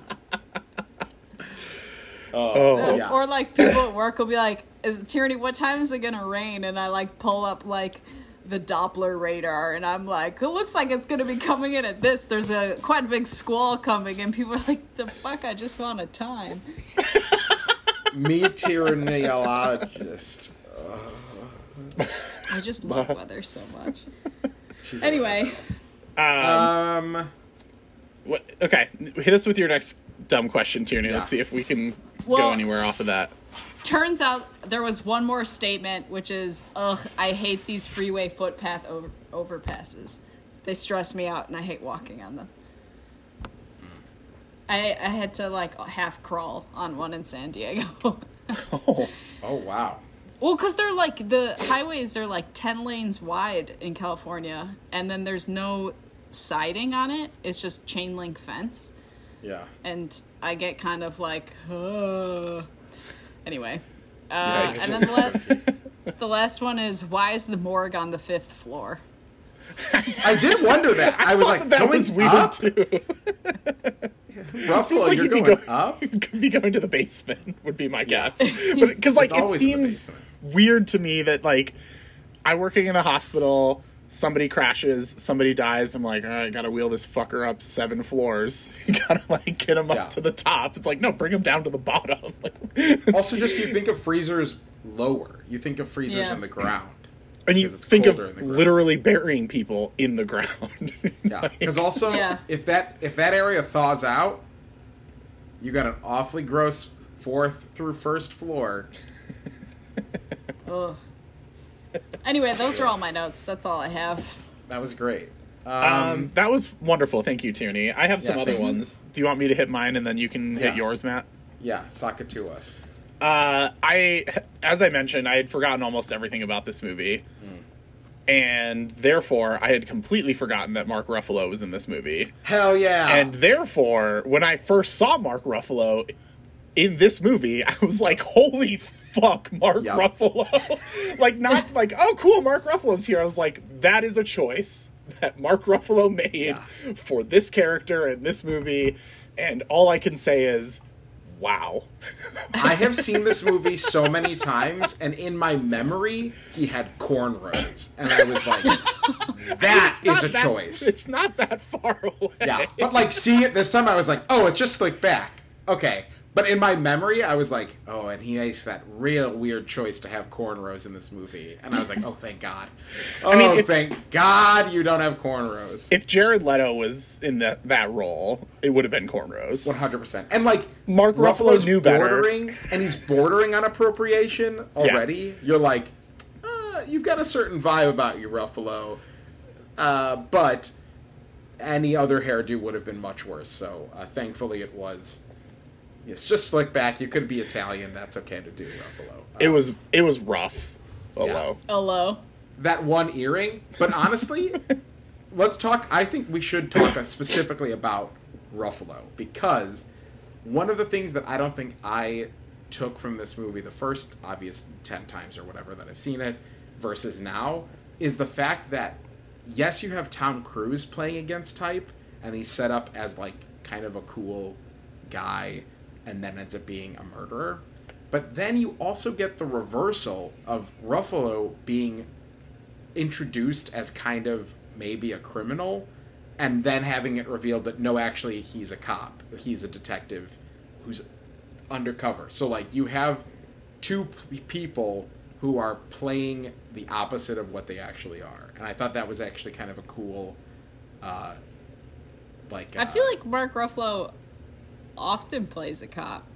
Yeah. Or like people at work will be like, "Is Tierney? What time is it gonna rain?" And I like pull up like the Doppler radar, and I'm like, "It looks like it's gonna be coming in at this. There's a quite a big squall coming," and people are like, "The fuck! I just want a time." Meteorologist. I just love weather so much. Anyway, what? Okay, hit us with your next dumb question, Tierney. Yeah. Let's see if we can go anywhere off of that. Turns out there was one more statement, which is, "Ugh, I hate these freeway footpath overpasses. They stress me out, and I hate walking on them." I had to like half crawl on one in San Diego. Oh wow. Well, because they're like, the highways are like 10 lanes wide in California, and then there's no siding on it. It's just chain link fence. Yeah. And I get kind of like, anyway. And then the last one is, why is the morgue on the 5th floor? I did wonder that. I was like, that was weird too. Ruffalo, like you're going up? Could be going to the basement, would be my guess. Because, like, it seems weird to me that, like, I'm working in a hospital, somebody crashes, somebody dies, I'm like, all right, I gotta wheel this fucker up 7 floors. You gotta, like, get him up to the top. It's like, no, bring him down to the bottom. Like, also, just you think of freezers lower. You think of freezers in the ground. And you think of literally burying people in the ground. Yeah, because if that area thaws out, you got an awfully gross 4th through 1st floor. Ugh. Anyway, those are all my notes. That's all I have. That was great. That was wonderful. Thank you, Tierney. I have some other ones. Do you want me to hit mine and then you can hit yours, Matt? Yeah, sock it to us. As I mentioned, I had forgotten almost everything about this movie, and therefore I had completely forgotten that Mark Ruffalo was in this movie. Hell yeah! And therefore, when I first saw Mark Ruffalo in this movie, I was like, "Holy fuck, Mark Ruffalo!" Like, not like, "Oh, cool, Mark Ruffalo's here." I was like, "That is a choice that Mark Ruffalo made for this character in this movie," and all I can say is, wow. I have seen this movie so many times, and in my memory, he had cornrows. And I was like, that is a choice. It's not that far away. Yeah, but like seeing it this time, I was like, oh, it's just slicked back. Okay. But in my memory, I was like, oh, and he makes that real weird choice to have cornrows in this movie. And I was like, oh, thank God. Oh, I mean, thank God you don't have cornrows. If Jared Leto was in that role, it would have been cornrows. 100%. And, like, Mark Ruffalo's knew better. And he's bordering on appropriation already. Yeah. You're like, you've got a certain vibe about you, Ruffalo. But any other hairdo would have been much worse. So, thankfully, it was... It's just slick back. You could be Italian. That's okay to do, Ruffalo. It was rough. Hello. That one earring. But honestly, let's talk. I think we should talk specifically about Ruffalo, because one of the things that I don't think I took from this movie, the first obvious 10 times or whatever that I've seen it versus now, is the fact that, yes, you have Tom Cruise playing against type, and he's set up as like kind of a cool guy, and then ends up being a murderer. But then you also get the reversal of Ruffalo being introduced as kind of maybe a criminal, and then having it revealed that, no, actually, he's a cop. He's a detective who's undercover. So, like, you have two people who are playing the opposite of what they actually are. And I thought that was actually kind of a cool, I feel like Mark Ruffalo often plays a cop.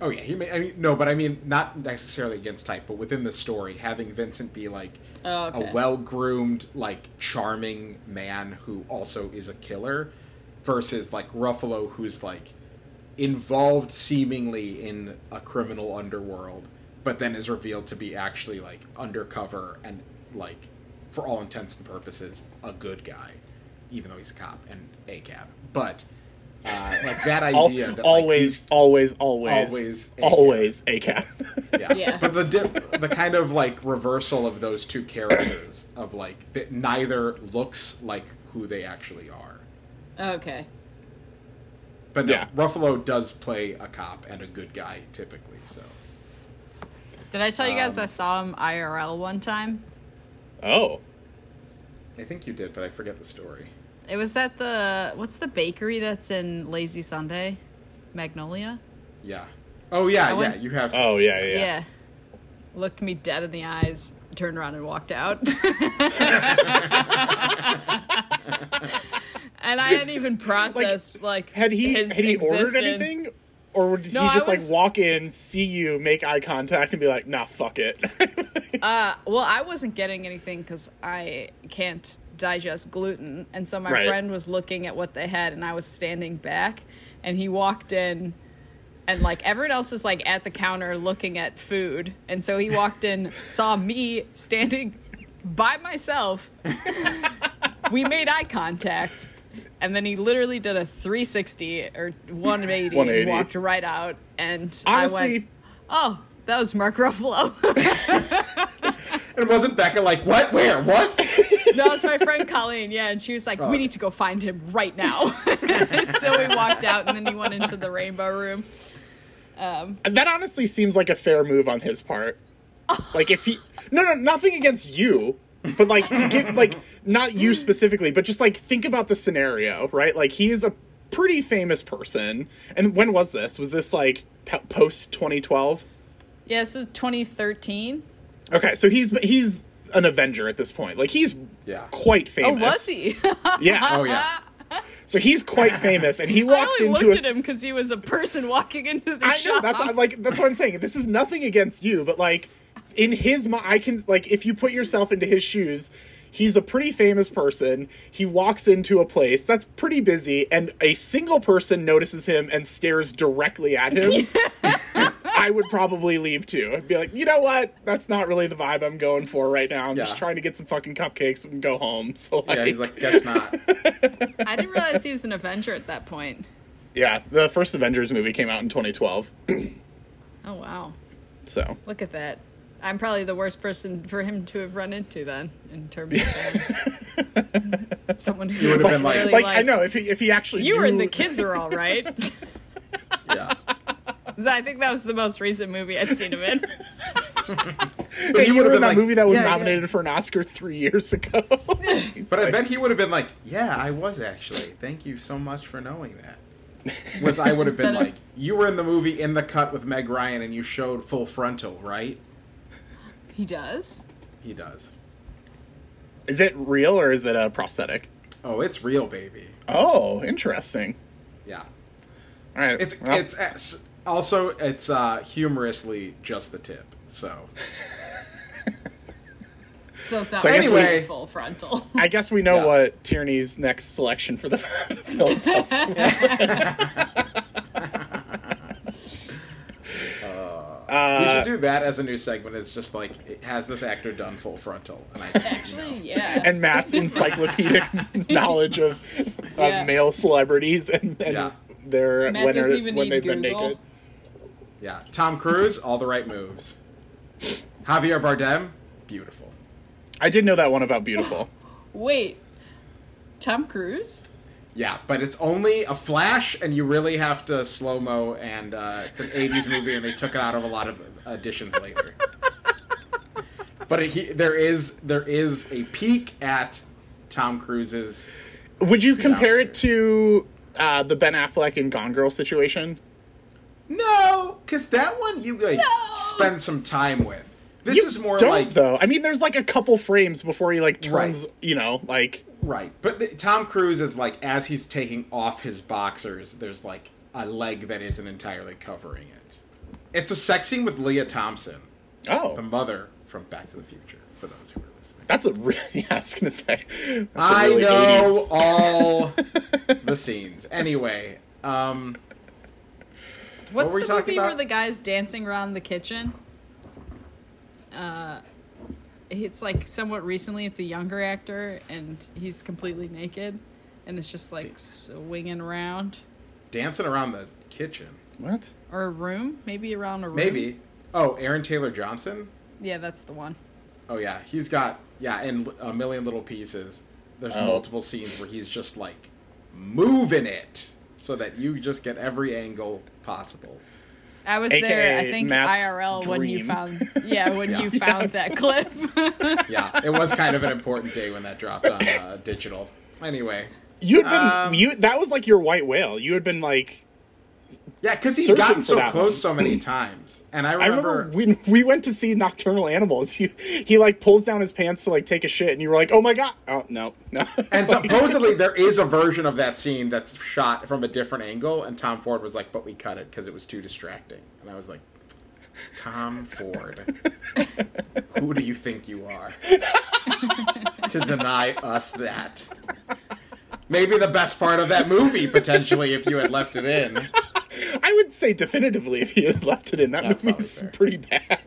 Oh yeah, he may. I mean, no, but I mean not necessarily against type, but within the story, having Vincent be like a well-groomed, like charming man who also is a killer, versus like Ruffalo, who's like involved seemingly in a criminal underworld, but then is revealed to be actually like undercover and like for all intents and purposes a good guy, even though he's a cop and a cab. But Like that idea. Always ACAB. Yeah. But the kind of like reversal of those two characters of like that neither looks like who they actually are. Okay. But no, yeah. Ruffalo does play a cop and a good guy typically. So. Did I tell you guys I saw him IRL one time? Oh. I think you did, but I forget the story. It was at what's the bakery that's in Lazy Sunday? Magnolia? Yeah. Oh, yeah, yeah, you have some. Oh, yeah, yeah. Yeah. Looked me dead in the eyes, turned around and walked out. And I hadn't even processed, like had he ordered anything? Or would he walk in, see you, make eye contact, and be like, nah, fuck it? Well, I wasn't getting anything because I can't digest gluten. And so my friend was looking at what they had, and I was standing back. And he walked in, and, like, everyone else is, like, at the counter looking at food. And so he walked in, saw me standing by myself. We made eye contact. And then he literally did a 360 or 180 and walked right out. And honestly, I went, oh, that was Mark Ruffalo. And wasn't Becca like, what? Where? What? No, it was my friend Colleen. Yeah. And she was like, we need to go find him right now. So we walked out and then he went into the Rainbow Room. That honestly seems like a fair move on his part. Like if he, no, nothing against you. But, like, not you specifically, but just, like, think about the scenario, right? Like, he is a pretty famous person. And when was this? Was this, like, post-2012? Yeah, this was 2013. Okay, so he's an Avenger at this point. Like, he's quite famous. Oh, was he? Yeah. Oh, yeah. So he's quite famous, and he walks into. I looked at him because he was a person walking into the shop. I know, that's what I'm saying. This is nothing against you, but, like, in his mind, I can, like, if you put yourself into his shoes, he's a pretty famous person. He walks into a place that's pretty busy, and a single person notices him and stares directly at him. I would probably leave too. I'd be like, you know what? That's not really the vibe I'm going for right now. I'm just trying to get some fucking cupcakes and go home. So, like, yeah, he's like, guess not. I didn't realize he was an Avenger at that point. Yeah, the first Avengers movie came out in 2012. Oh, wow. So look at that. I'm probably the worst person for him to have run into then, in terms of fans. Someone who would have been really like, I know if he actually you knew... were in The Kids Are All Right. Yeah, I think that was the most recent movie I'd seen him in. But he would have been that movie that was nominated for an Oscar 3 years ago. But I bet he would have been like, yeah, I was actually. Thank you so much for knowing that. Was I would have been like, you were in the movie In the Cut with Meg Ryan and you showed full frontal, right? He does? He does. Is it real or is it a prosthetic? Oh, it's real, baby. Oh, interesting. Yeah. All right. It's humorously just the tip. So. So it's not full frontal. I guess we know what Tierney's next selection for the film we should do that as a new segment. It's just like, has this actor done full frontal? And I know. And Matt's encyclopedic knowledge of male celebrities and their when they've been naked. Yeah, Tom Cruise, all the right moves. Javier Bardem, beautiful. I did know that one about beautiful. Wait, Tom Cruise? Yeah, but it's only a flash, and you really have to slow-mo, and it's an 80s movie, and they took it out of a lot of additions later. But there is a peak at Tom Cruise's... Would you compare it to the Ben Affleck and Gone Girl situation? No, because that one you spend some time with. This you is more don't, like though. I mean, there's like a couple frames before he like turns, Right, but Tom Cruise is like, as he's taking off his boxers, there's like a leg that isn't entirely covering it. It's a sex scene with Leah Thompson, the mother from Back to the Future. For those who are listening, that's a really. Yeah, I was gonna say, I really know 80s. All the scenes. Anyway, what's the movie where the guy's dancing around the kitchen? It's like somewhat recently. It's a younger actor, and he's completely naked, and it's just like swinging around. dancing around the kitchen. What? Or a room? Maybe around a room. Maybe. Oh, Aaron Taylor Johnson? Yeah, that's the one. Oh, yeah. He's got, yeah, in a million little pieces. There's multiple scenes where he's just, like, moving it so that you just get every angle possible. I was AKA there, I think, Matt's IRL dream. when you found that clip. Yeah, it was kind of an important day when that dropped on digital. Anyway. You'd been, that was like your white whale. You had been, like... Yeah, because he'd gotten so close so many times. And I remember we went to see Nocturnal Animals. He like pulls down his pants to like take a shit, and you were like, oh my God. Oh, no. And supposedly there is a version of that scene that's shot from a different angle, and Tom Ford was like, but we cut it because it was too distracting. And I was like, Tom Ford, who do you think you are to deny us that? Maybe the best part of that movie, potentially, if you had left it in. I would say definitively if you had left it in. That movie's pretty bad.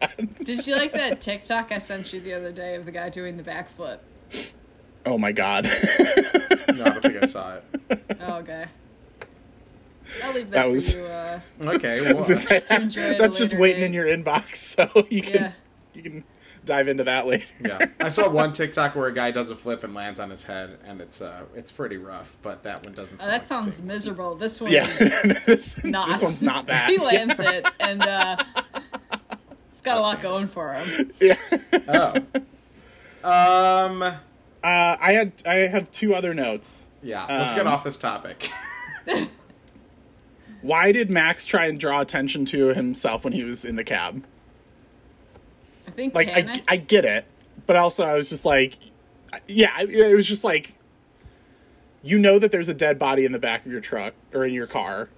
Did you like that TikTok I sent you the other day of the guy doing the backflip? Oh, my God. No, I don't think I saw it. Oh, okay. I'll leave that was... for you okay, well, to enjoy it that's just waiting day. In your inbox, so you can dive into that later. Yeah, I saw one TikTok where a guy does a flip and lands on his head, and it's pretty rough. But that one doesn't. Oh, that sounds miserable. This one, is not. This one's not bad. He lands it, and it's got a lot going for him. Yeah. Oh. I have two other notes. Yeah. Let's get off this topic. Why did Max try and draw attention to himself when he was in the cab? I get it, but also I was just like, yeah, it was just like, you know that there's a dead body in the back of your truck or in your car.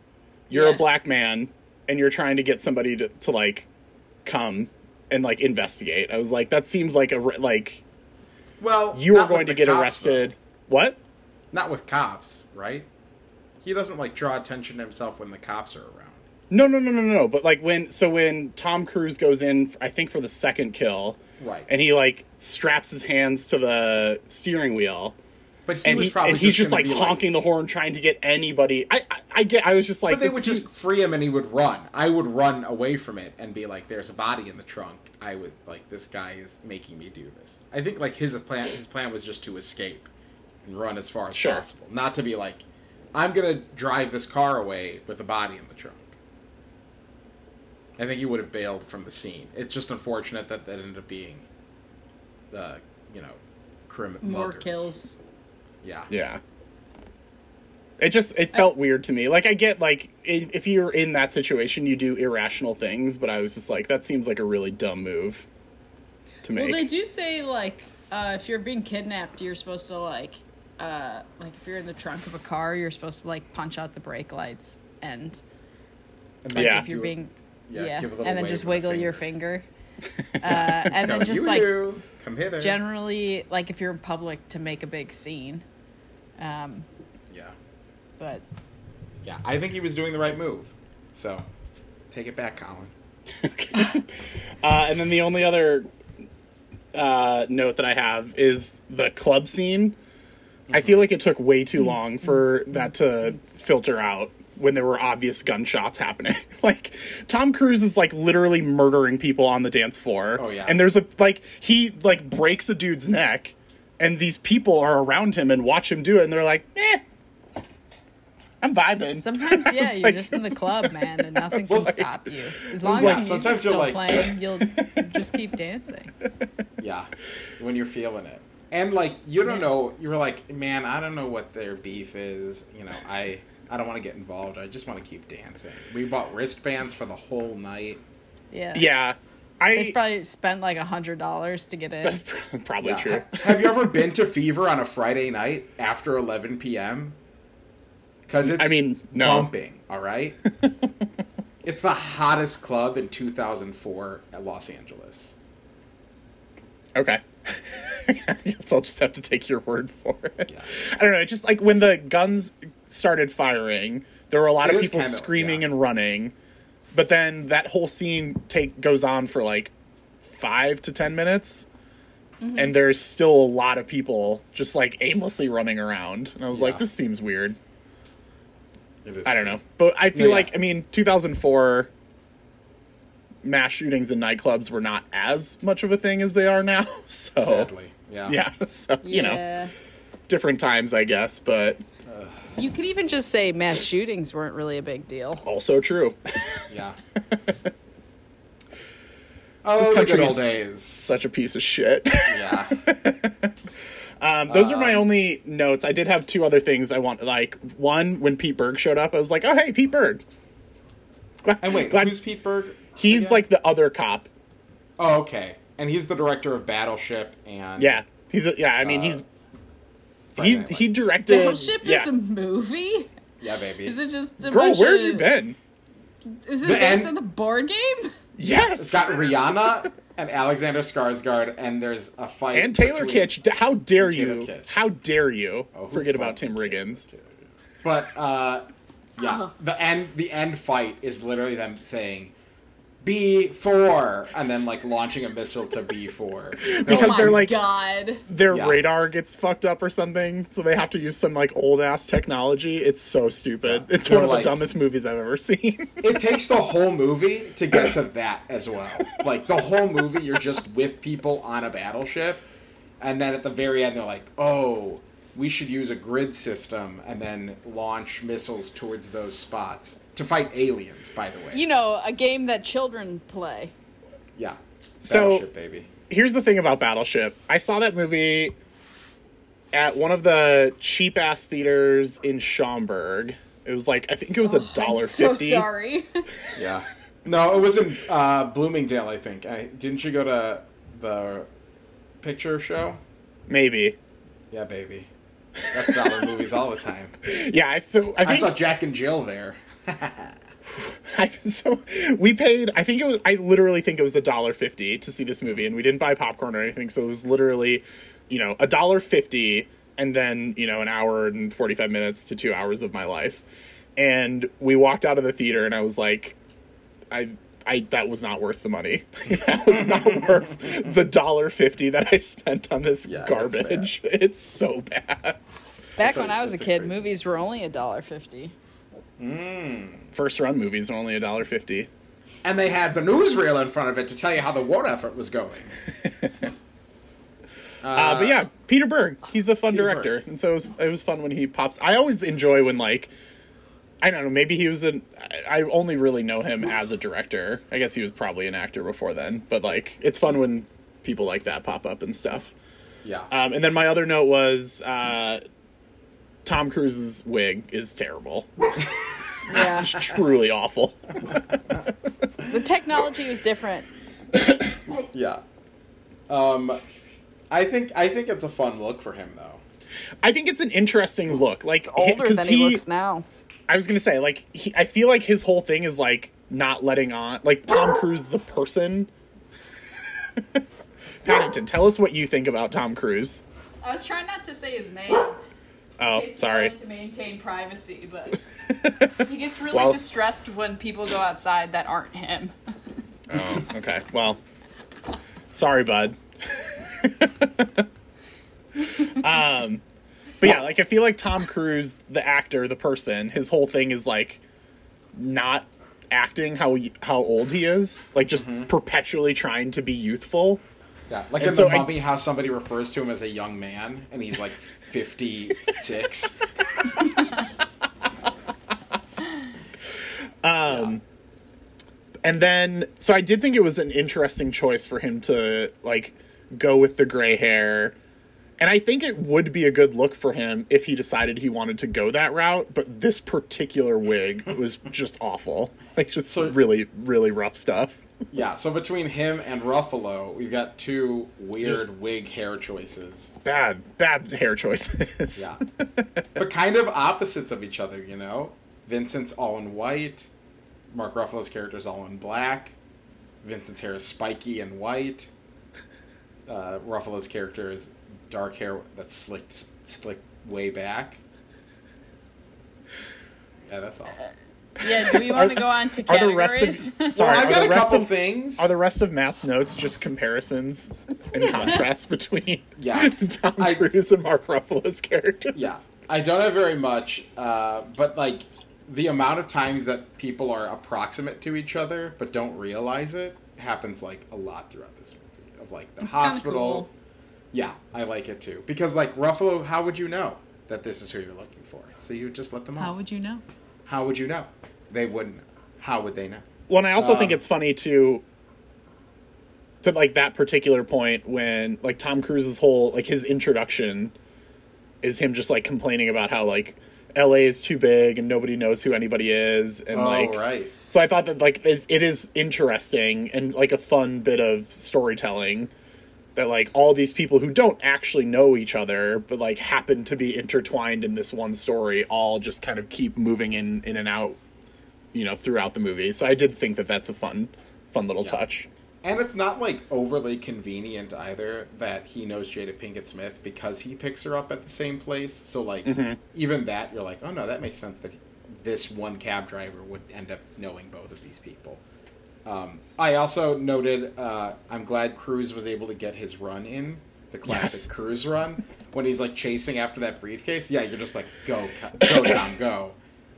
You're a black man and you're trying to get somebody to like come and like investigate. I was like, that seems like you are going to get arrested. Though. What? Not with cops, right? He doesn't like draw attention to himself when the cops are around. No. But like when Tom Cruise goes in, I think for the second kill, right? And he like straps his hands to the steering wheel, but he's just honking the horn, trying to get anybody. I was just like, but they would just free him and he would run. I would run away from it and be like, there's a body in the trunk. I would like, this guy is making me do this. I think like his plan was just to escape and run as far as possible, not to be like, I'm gonna drive this car away with a body in the trunk. I think he would have bailed from the scene. It's just unfortunate that that ended up being the, criminal. More muggers. Kills. Yeah. Yeah. It felt weird to me. Like, I get, like, if you're in that situation, you do irrational things, but I was just like, that seems like a really dumb move to make. Well, they do say, like, if you're being kidnapped, you're supposed to, like, if you're in the trunk of a car, you're supposed to, like, punch out the brake lights and like, if you're being... Yeah, give a little and then just wiggle your finger. And then just, like, come hither. Generally, like, if you're in public, to make a big scene. Yeah. But. Yeah, I think he was doing the right move. So, take it back, Colin. Okay. And then the only other note that I have is the club scene. Mm-hmm. I feel like it took way too long for that to filter out. When there were obvious gunshots happening. Like, Tom Cruise is, like, literally murdering people on the dance floor. Oh, yeah. And there's a, like, he, like, breaks a dude's neck, and these people are around him and watch him do it, and they're like, I'm vibing. Sometimes, yeah, you're like, just in the club, man, and nothing can stop you. As long as the music's still playing, you'll just keep dancing. Yeah, when you're feeling it. And, like, you don't know, you were like, man, I don't know what their beef is, I don't want to get involved. I just want to keep dancing. We bought wristbands for the whole night. Yeah. Yeah. They probably spent like $100 to get in. That's probably true. Have you ever been to Fever on a Friday night after 11 p.m.? Because it's bumping, all right? It's the hottest club in 2004 at Los Angeles. Okay. I guess I'll just have to take your word for it. Yeah. I don't know. Just like when the guns started firing, there were a lot of people screaming and running. But then that whole scene goes on for like 5 to 10 minutes. Mm-hmm. And there's still a lot of people just like aimlessly running around. And I was like, this seems weird. I don't know. But I feel like, I mean, 2004 mass shootings in nightclubs were not as much of a thing as they are now. So, sadly, so, you know, different times, I guess, but... You could even just say mass shootings weren't really a big deal. Also true. Yeah. Oh, this country is such a piece of shit. Yeah. Those are my only notes. I did have two other things I want. Like, one, when Pete Berg showed up, I was like, oh, hey, Pete Berg. And wait, who's Pete Berg? He's again? Like the other cop. Oh, okay. And he's the director of Battleship and... Yeah. He's... He directed... Battleship is a movie? Yeah, baby. Is it just a bunch of... Girl, where have you been? Is it based on the board game? Yes. It's got Rihanna and Alexander Skarsgård, and there's a fight. And Taylor Kitsch. How dare you? How dare you forget about Tim Riggins? But the end fight is literally them saying B4 and then like launching a missile to B4 because they're like, God, their radar gets fucked up or something, so they have to use some like old ass technology. It's so stupid. Yeah. It's one of the dumbest movies I've ever seen. It takes the whole movie to get to that as well. Like the whole movie, you're just with people on a battleship, and then at the very end, they're like, oh, we should use a grid system and then launch missiles towards those spots. To fight aliens, by the way. You know, a game that children play. Yeah. Battleship, baby. Here's the thing about Battleship. I saw that movie at one of the cheap-ass theaters in Schaumburg. It was like, I think it was $1.50. I'm so sorry. Yeah. No, it was in Bloomingdale, I think. Didn't you go to the picture show? Maybe. Yeah, baby. That's dollar movies all the time. Yeah, so I saw Jack and Jill there. So we paid, I literally think it was $1.50 to see this movie, and we didn't buy popcorn or anything, so it was literally, you know, $1.50 and then, you know, an hour and 45 minutes to 2 hours of my life. And we walked out of the theater and I was like, I that was not worth the money. That was not worth the $1.50 that I spent on this garbage. It's so bad. Back when I was a kid, crazy. Movies were only $1.50. First run movies are only $1.50, and they had the newsreel in front of it to tell you how the war effort was going. But yeah, Peter Berg, he's a fun director, and so it was fun when he pops. I always enjoy when, like, I don't know, maybe he was I only really know him as a director. I guess he was probably an actor before then, but like it's fun when people like that pop up and stuff. Yeah. And then my other note was. Tom Cruise's wig is terrible. Yeah. It's truly awful. The technology was different. Yeah. I think it's a fun look for him, though. I think it's an interesting look. Like, it's older than he looks now. I was going to say, like, I feel like his whole thing is, like, not letting on. Like, Tom Cruise the person. Paddington, tell us what you think about Tom Cruise. I was trying not to say his name. Oh, sorry. To maintain privacy, but he gets really distressed when people go outside that aren't him. Oh, okay. Well, sorry, bud. But yeah, like I feel like Tom Cruise, the actor, the person, his whole thing is like not acting how old he is, like just perpetually trying to be youthful. Yeah, like in The Mummy, how somebody refers to him as a young man, and he's like 56. And then, so I did think it was an interesting choice for him to like go with the gray hair, and I think it would be a good look for him if he decided he wanted to go that route. But this particular wig was just awful, like just really, really rough stuff. Yeah, so between him and Ruffalo, we've got two weird wig hair choices. Bad hair choices. Yeah. But kind of opposites of each other, you know? Vincent's all in white. Mark Ruffalo's character's all in black. Vincent's hair is spiky and white. Ruffalo's character is dark hair that's slicked way back. Yeah, that's all. Yeah, do we want to go on to categories? I've got a couple things. Are the rest of Matt's notes just comparisons and contrasts between Tom Cruise and Mark Ruffalo's characters? Yeah, I don't have very much, but like the amount of times that people are approximate to each other but don't realize it happens, like, a lot throughout this movie. Of, like, the it's hospital. Cool. Yeah, I like it, too. Because, like, Ruffalo, how would you know that this is who you're looking for? So you just let them off. How would you know? How would you know? They wouldn't. How would they know? Well, and I also think it's funny, too, to, like, that particular point when, like, Tom Cruise's whole, like, his introduction is him just, like, complaining about how, like, LA is too big and nobody knows who anybody is, and right. So I thought that, like, it is interesting and, like, a fun bit of storytelling that, like, all these people who don't actually know each other but, like, happen to be intertwined in this one story all just kind of keep moving in and out, you know, throughout the movie. So I did think that that's a fun little touch. And it's not, like, overly convenient either that he knows Jada Pinkett Smith because he picks her up at the same place. So, like, even that, you're like, oh, no, that makes sense that this one cab driver would end up knowing both of these people. I also noted, I'm glad Cruise was able to get his run in, the classic Cruise run, when he's, like, chasing after that briefcase. Yeah, you're just like, go, Tom, go.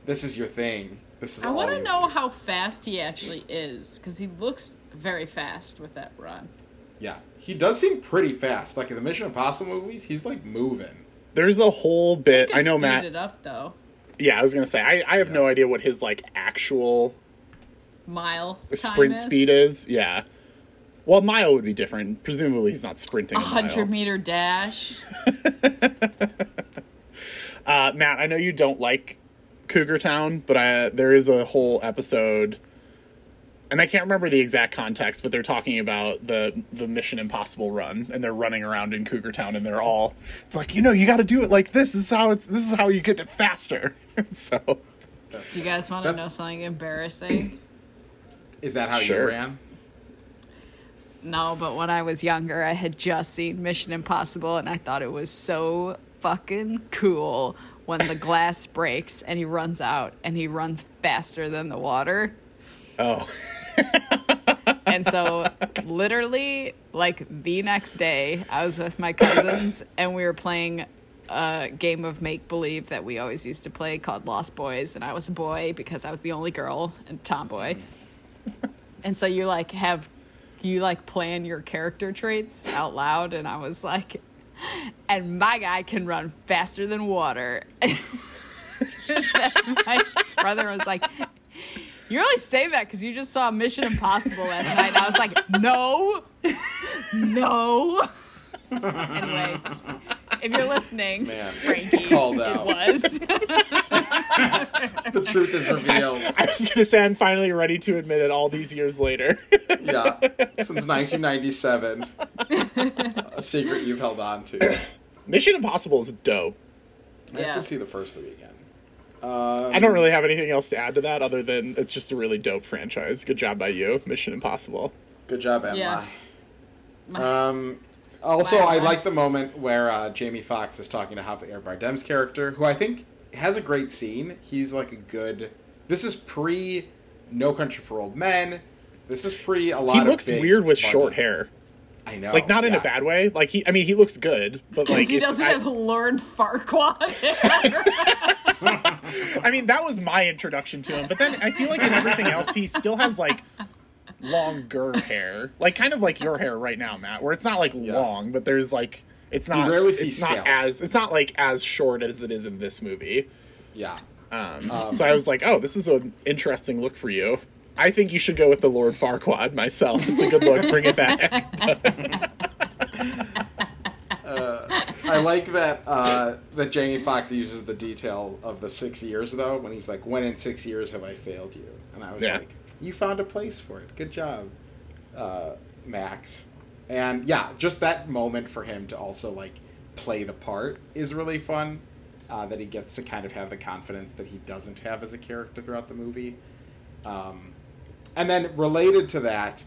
This is your thing. I want to know how fast he actually is, because he looks very fast with that run. Yeah, he does seem pretty fast. Like, in the Mission Impossible movies, he's, like, moving. There's a whole bit. I know, Matt. Speed it up, though. Yeah, I was going to say, I have no idea what his, like, actual mile sprint speed is. Yeah. Well, mile would be different. Presumably, he's not sprinting a 100-meter dash. Matt, I know you don't like Cougar Town, but there is a whole episode, and I can't remember the exact context, but they're talking about the Mission Impossible run, and they're running around in Cougar Town, and they're all, it's like, you know, you got to do it like this. This is how you get it faster. So, do you guys want to know something embarrassing? Is that how you ran? No, but when I was younger, I had just seen Mission Impossible, and I thought it was so fucking cool when the glass breaks and he runs out and he runs faster than the water. Oh. And so literally, like, the next day I was with my cousins and we were playing a game of make-believe that we always used to play called Lost Boys. And I was a boy because I was the only girl and tomboy. And so you, like, plan your character traits out loud. And I was like, and my guy can run faster than water. My brother was like, you're only saying that because you just saw Mission Impossible last night. And I was like, no. Anyway, if you're listening, man, Frankie, called out. It was. The truth is revealed. I was going to say, I'm finally ready to admit it all these years later. Yeah, since 1997. A secret you've held on to. Mission Impossible is dope. I have to see the first three again. I don't really have anything else to add to that other than it's just a really dope franchise. Good job by you, Mission Impossible. Good job, Emma. Yeah. Also, I like the moment where Jamie Foxx is talking to Javier Bardem's character, who I think has a great scene. He's like a good... This is pre-No Country for Old Men. This is pre-a lot of... He looks weird with short hair. I know. Like, not in a bad way. Like, he looks good, but, like... he doesn't have Lord Farquaad hair. I mean, that was my introduction to him. But then I feel like in everything else, he still has, like... longer hair, like kind of like your hair right now, Matt, where it's not like long, but there's like it's not like as short as it is in this movie. So I was like, oh, this is an interesting look for you. I think you should go with the Lord Farquaad myself. It's a good look. Bring it back. I like that Jamie Foxx uses the detail of the 6 years, though, when he's like, when in 6 years have I failed you? And I was like, you found a place for it. Good job, Max. And yeah, just that moment for him to also, like, play the part is really fun, that he gets to kind of have the confidence that he doesn't have as a character throughout the movie. And then related to that,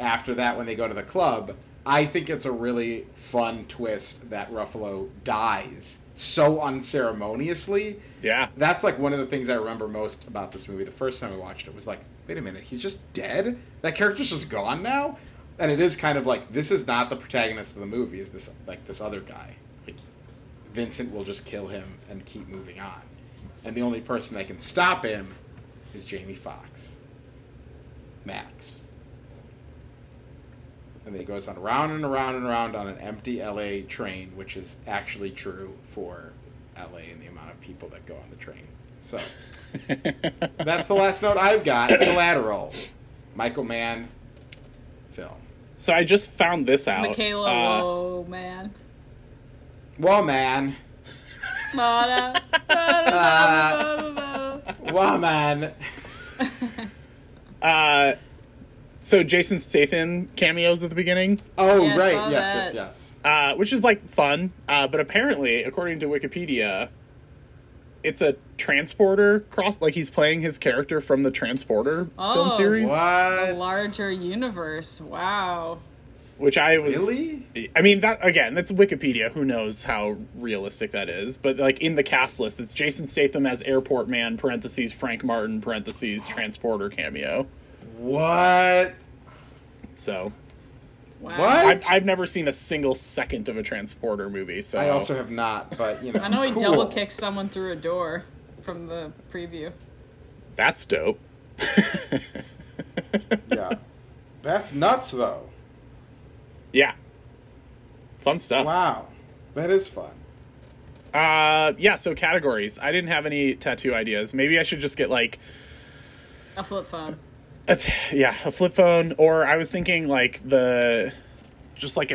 after that, when they go to the club, I think it's a really fun twist that Ruffalo dies so unceremoniously. Yeah. That's, like, one of the things I remember most about this movie the first time I watched it was like, wait a minute, he's just dead? That character's just gone now? And it is kind of like, this is not the protagonist of the movie, is this, like, this other guy. Like, Vincent will just kill him and keep moving on. and the only person that can stop him is Jamie Foxx. Max. And then he goes on round and around and around on an empty LA train, which is actually true for LA and the amount of people that go on the train. So that's the last note I've got. Collateral. Michael Mann film. So I just found this out. Michaela Wallman. Wallman. Wallman. So Jason Statham cameos at the beginning. Oh, yeah, right. Yes. Which is, like, fun. But apparently, according to Wikipedia, it's a transporter cross. Like, he's playing his character from the Transporter film series. What? A larger universe. Wow. Which I was... Really? I mean, that again, that's Wikipedia. Who knows how realistic that is. But, like, in the cast list, it's Jason Statham as Airport Man, parentheses, Frank Martin, parentheses, Transporter cameo. What? So... Wow. What? I've never seen a single second of a Transporter movie, so... I also have not, but, you know, I know he double kicked someone through a door from the preview. That's dope. Yeah. That's nuts, though. Yeah. Fun stuff. Wow. That is fun. Yeah, so categories. I didn't have any tattoo ideas. Maybe I should just get, like... a flip phone. A flip phone, or I was thinking like an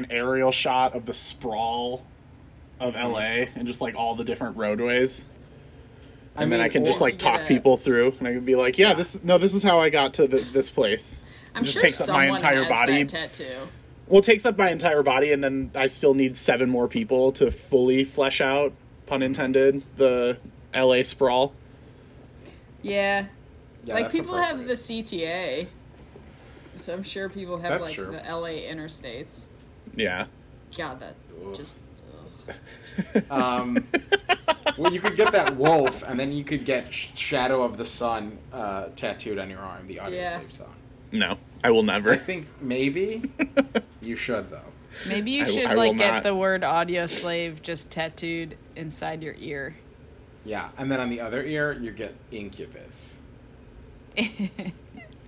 aerial shot of the sprawl of LA and just like all the different roadways. Then I can just like talk people through, and I can be like, this is how I got to this place. I'm sure takes up my entire body. That tattoo. Well, it takes up my entire body, and then I still need 7 more people to fully flesh out, pun intended, the LA sprawl. Yeah. Yeah, like, people have the CTA, so I'm sure people have, the LA interstates. Yeah. God, that just... well, you could get that wolf, and then you could get Shadow of the Sun tattooed on your arm, the Audioslave song. No, I will never. I think maybe you should, though. Maybe you should, get the word Audioslave just tattooed inside your ear. Yeah, and then on the other ear, you get Incubus.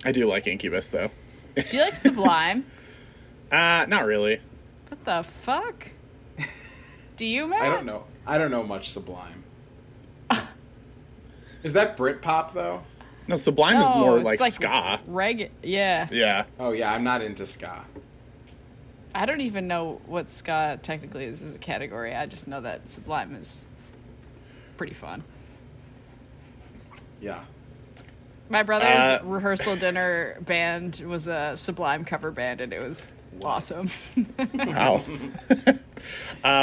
I do like Incubus, though. Do you like Sublime? Not really. What the fuck? Do you, Matt? I don't know much Sublime. Is that Britpop, though? No, Sublime is more like ska. Yeah. Oh, yeah, I'm not into ska. I don't even know what ska technically is as a category. I just know that Sublime is pretty fun. Yeah. My brother's rehearsal dinner band was a Sublime cover band, and it was awesome. Wow.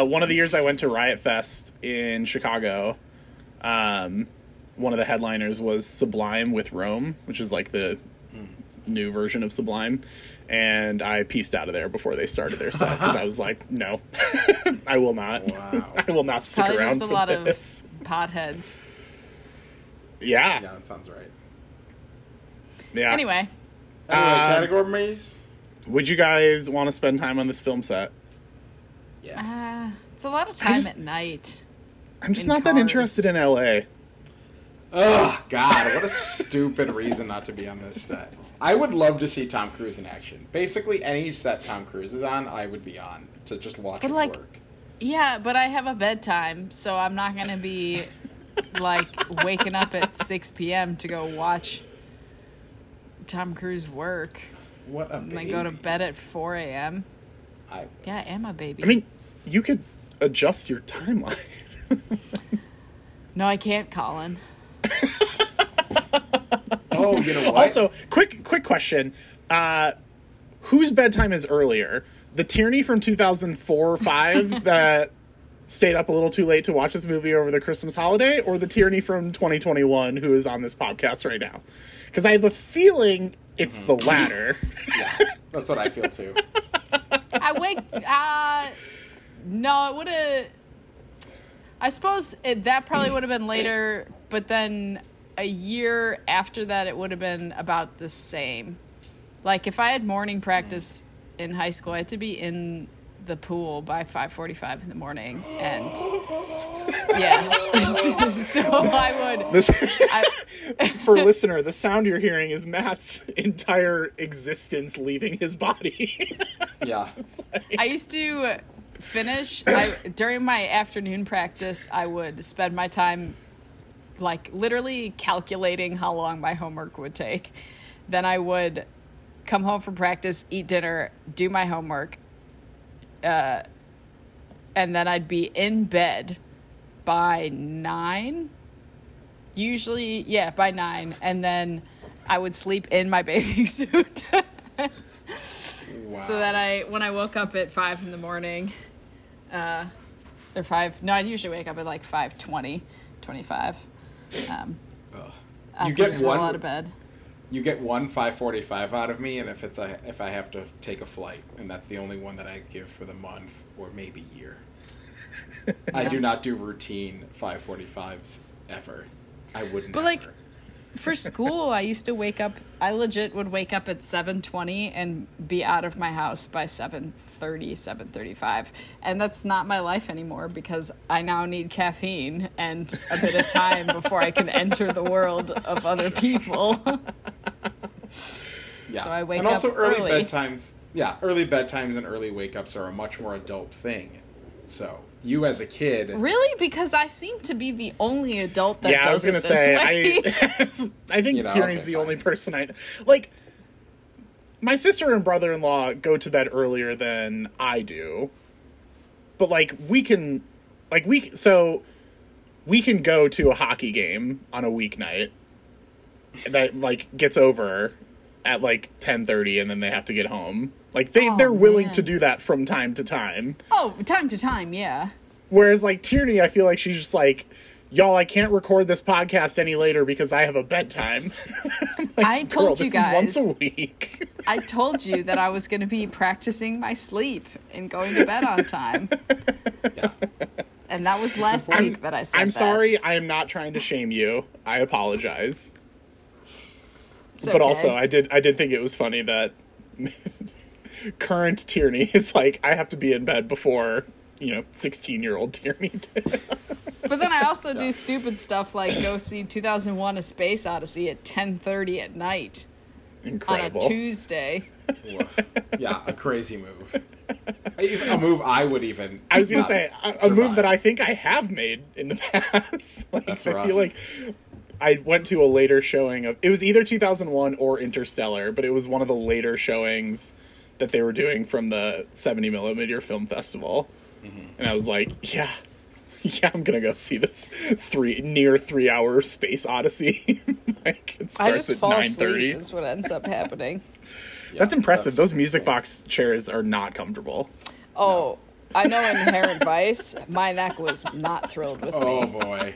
One of the years I went to Riot Fest in Chicago, one of the headliners was Sublime with Rome, which is like the new version of Sublime. And I peaced out of there before they started their set because I was like, no, I will not. Wow. I will not stick around just for this. Lot of potheads. Yeah. Yeah, that sounds right. Yeah. Anyway, categories? Would you guys want to spend time on this film set? Yeah. It's a lot of time at night. I'm just not that interested in LA. Oh, God. What a stupid reason not to be on this set. I would love to see Tom Cruise in action. Basically, any set Tom Cruise is on, I would be on to just watch him work. Yeah, but I have a bedtime, so I'm not going to be, like, waking up at 6 p.m. to go watch Tom Cruise work. What a baby. And then go to bed at 4 a.m. Yeah, I am a baby. I mean, you could adjust your timeline. No, I can't, Colin. Oh, you know what? Also, quick question. Whose bedtime is earlier? The Tierney from 2004-5 that stayed up a little too late to watch this movie over the Christmas holiday, or the Tierney from 2021 who is on this podcast right now? Because I have a feeling it's the latter. Yeah, that's what I feel too. No, it would have. I suppose that probably would have been later, but then a year after that, it would have been about the same. Like if I had morning practice in high school, I had to be in the pool by 5:45 in the morning, and yeah, so I would. For listener, the sound you're hearing is Matt's entire existence leaving his body. Yeah, I used to finish during my afternoon practice. I would spend my time like literally calculating how long my homework would take. Then I would come home from practice, eat dinner, do my homework, and then I'd be in bed by 9. Usually, yeah, by 9, and then I would sleep in my bathing suit. Wow. So that when I woke up at 5 in the morning, or 5, no, I'd usually wake up at like 5:20, 25. You get one out of bed. You get one 5:45 out of me, and if I have to take a flight, and that's the only one that I give for the month or maybe year. Yeah. I do not do routine 5:45s ever. I wouldn't. But ever. Like for school, I used to wake up. I legit would wake up at 7:20 and be out of my house by 7:30, 7:35, and that's not my life anymore because I now need caffeine and a bit of time before I can enter the world of other people. Yeah. So I wake up early. And also early bedtimes and early wake-ups are a much more adult thing. So you as a kid, really, because I seem to be the only adult that does it this way. I think Tierney's the only person I like. My sister and brother-in-law go to bed earlier than I do, but we can go to a hockey game on a weeknight that like gets over at like 10:30, and then they have to get home. Like, they're willing to do that from time to time. Oh, time to time, yeah. Whereas, like, Tierney, I feel like she's just like, y'all, I can't record this podcast any later because I have a bedtime. Like, I told you guys. This is once a week. I told you that I was going to be practicing my sleep and going to bed on time. Yeah. And that was last week that I said that. I'm sorry. I am not trying to shame you. I apologize. It's okay. But also, I did think it was funny that... current Tierney is like, I have to be in bed before, 16-year-old Tierney did. But then I also do stupid stuff like go see 2001: A Space Odyssey at 10:30 at night. Incredible. On a Tuesday. Woof. Yeah, a crazy move. A move I would even. I was going to say, a move that I think I have made in the past. Like, that's rough. I feel like I went to a later showing of, it was either 2001 or Interstellar, but it was one of the later showings that they were doing from the 70mm Film Festival. Mm-hmm. And I was like, yeah, I'm going to go see this near 3-hour Space Odyssey. Like, it starts I just at fall 9:30. Asleep is what ends up happening. Yeah, that's impressive. Those music box chairs are not comfortable. Oh, no. I know Inherent Vice, my neck was not thrilled with me. Oh, boy.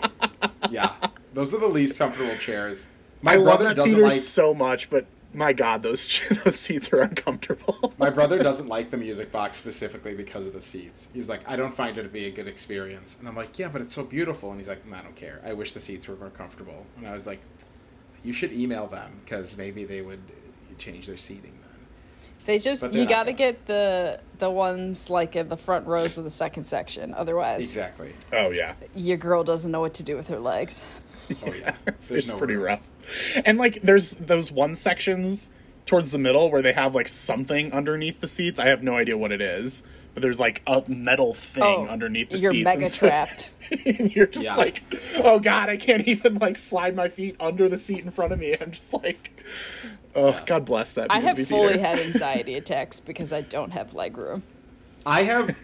Yeah. Those are the least comfortable chairs. My brother doesn't like... so much, but... my God, those seats are uncomfortable. My brother doesn't like the music box specifically because of the seats. He's like, I don't find it to be a good experience. And I'm like, yeah, but it's so beautiful. And he's like, I don't care. I wish the seats were more comfortable. And I was like, you should email them because maybe they would change their seating then. They just, you got to get the ones like in the front rows of the second section. Otherwise. Exactly. Oh, yeah. Your girl doesn't know what to do with her legs. Oh, yeah. It's pretty rough. And, like, there's those one sections towards the middle where they have, like, something underneath the seats. I have no idea what it is. But there's, like, a metal thing underneath the seats. You're mega trapped. And you're just like, oh, God, I can't even, like, slide my feet under the seat in front of me. I'm just like, oh, God bless that. I have fully had anxiety attacks because I don't have leg room. I have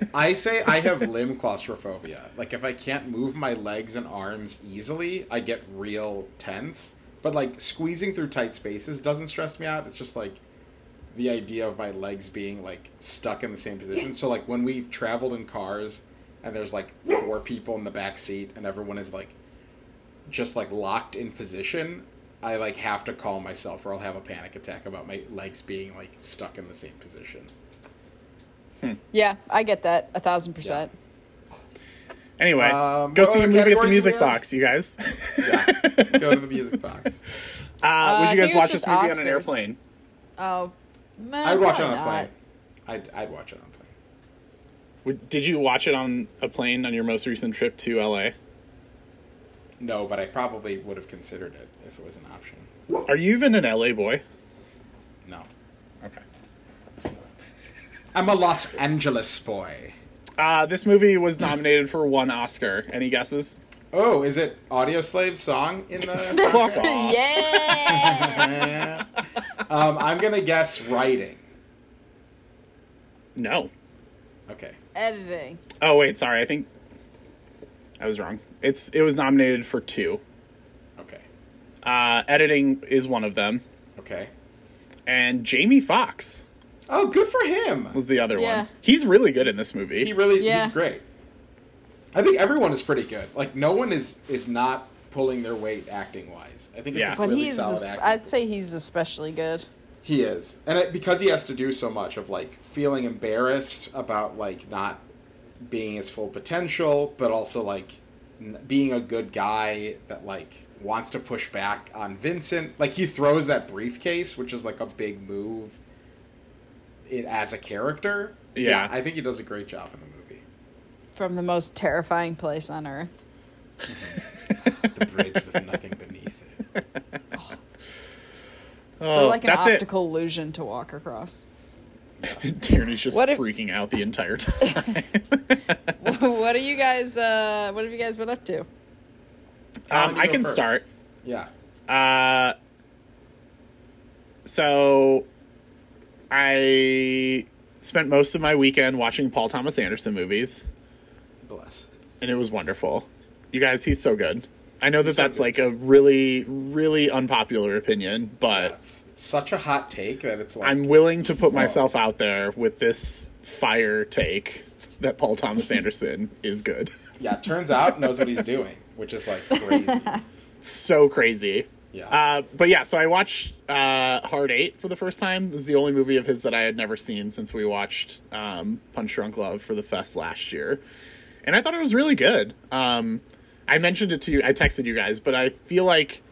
limb claustrophobia. Like, if I can't move my legs and arms easily, I get real tense. But, like, squeezing through tight spaces doesn't stress me out. It's just, like, the idea of my legs being, like, stuck in the same position. So, like, when we've traveled in cars and there's, like, 4 people in the back seat and everyone is, like, just, like, locked in position, I, like, have to calm myself or I'll have a panic attack about my legs being, like, stuck in the same position. Yeah, I get that 1,000%. Yeah. Anyway, go see a movie at the music box, you guys. Yeah, go to the music box. Would you guys watch this movie on an airplane? Oh, man, I'd watch it on a plane. I'd watch it on a plane. Did you watch it on a plane on your most recent trip to LA? No, but I probably would have considered it if it was an option. Are you even an LA boy? No. Okay. I'm a Los Angeles boy. This movie was nominated for one Oscar. Any guesses? Oh, is it Audioslave song in the... Fuck off. Yeah! I'm going to guess writing. No. Okay. Editing. Oh, wait, sorry. I think I was wrong. It was nominated for two. Okay. Editing is one of them. Okay. And Jamie Foxx. Oh, good for him. Was the other one. He's really good in this movie. He's great. I think everyone is pretty good. Like, no one is not pulling their weight acting-wise. I think it's a really solid acting. I'd say he's especially good. He is. And because he has to do so much of, like, feeling embarrassed about, like, not being his full potential, but also, like, being a good guy that, like, wants to push back on Vincent. Like, he throws that briefcase, which is, like, a big move as a character. Yeah. I think he does a great job in the movie. From the most terrifying place on Earth. The bridge with nothing beneath it. Oh, they're like an optical illusion to walk across. Tierney's just freaking out the entire time. What have you guys been up to? I can start. Yeah. So I spent most of my weekend watching Paul Thomas Anderson movies. Bless. And it was wonderful. You guys, he's so good. I know that's like a really, really unpopular opinion, but... Yeah, it's such a hot take that it's like... I'm willing to put myself out there with this fire take that Paul Thomas Anderson is good. Yeah, it turns out knows what he's doing, which is like crazy. So crazy. Yeah. But yeah, so I watched Hard Eight for the first time. This is the only movie of his that I had never seen since we watched Punch Drunk Love for the Fest last year. And I thought it was really good. I mentioned it to you, I texted you guys, but I feel like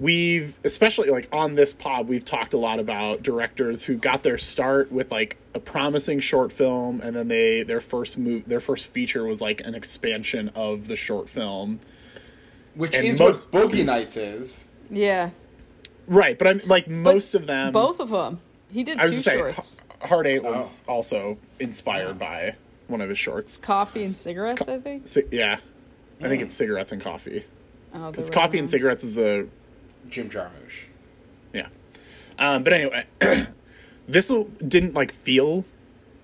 we've, especially like on this pod, we've talked a lot about directors who got their start with like a promising short film, and then their first feature was like an expansion of the short film. Which is what Boogie Nights is. Yeah. Right, but I'm like most of them. Both of them. He did two shorts. Hard Eight was also inspired by one of his shorts. Coffee and Cigarettes, I think. Yeah. I think it's Cigarettes and Coffee. Because Coffee and Cigarettes is a... Jim Jarmusch. Yeah. But anyway, this didn't, like, feel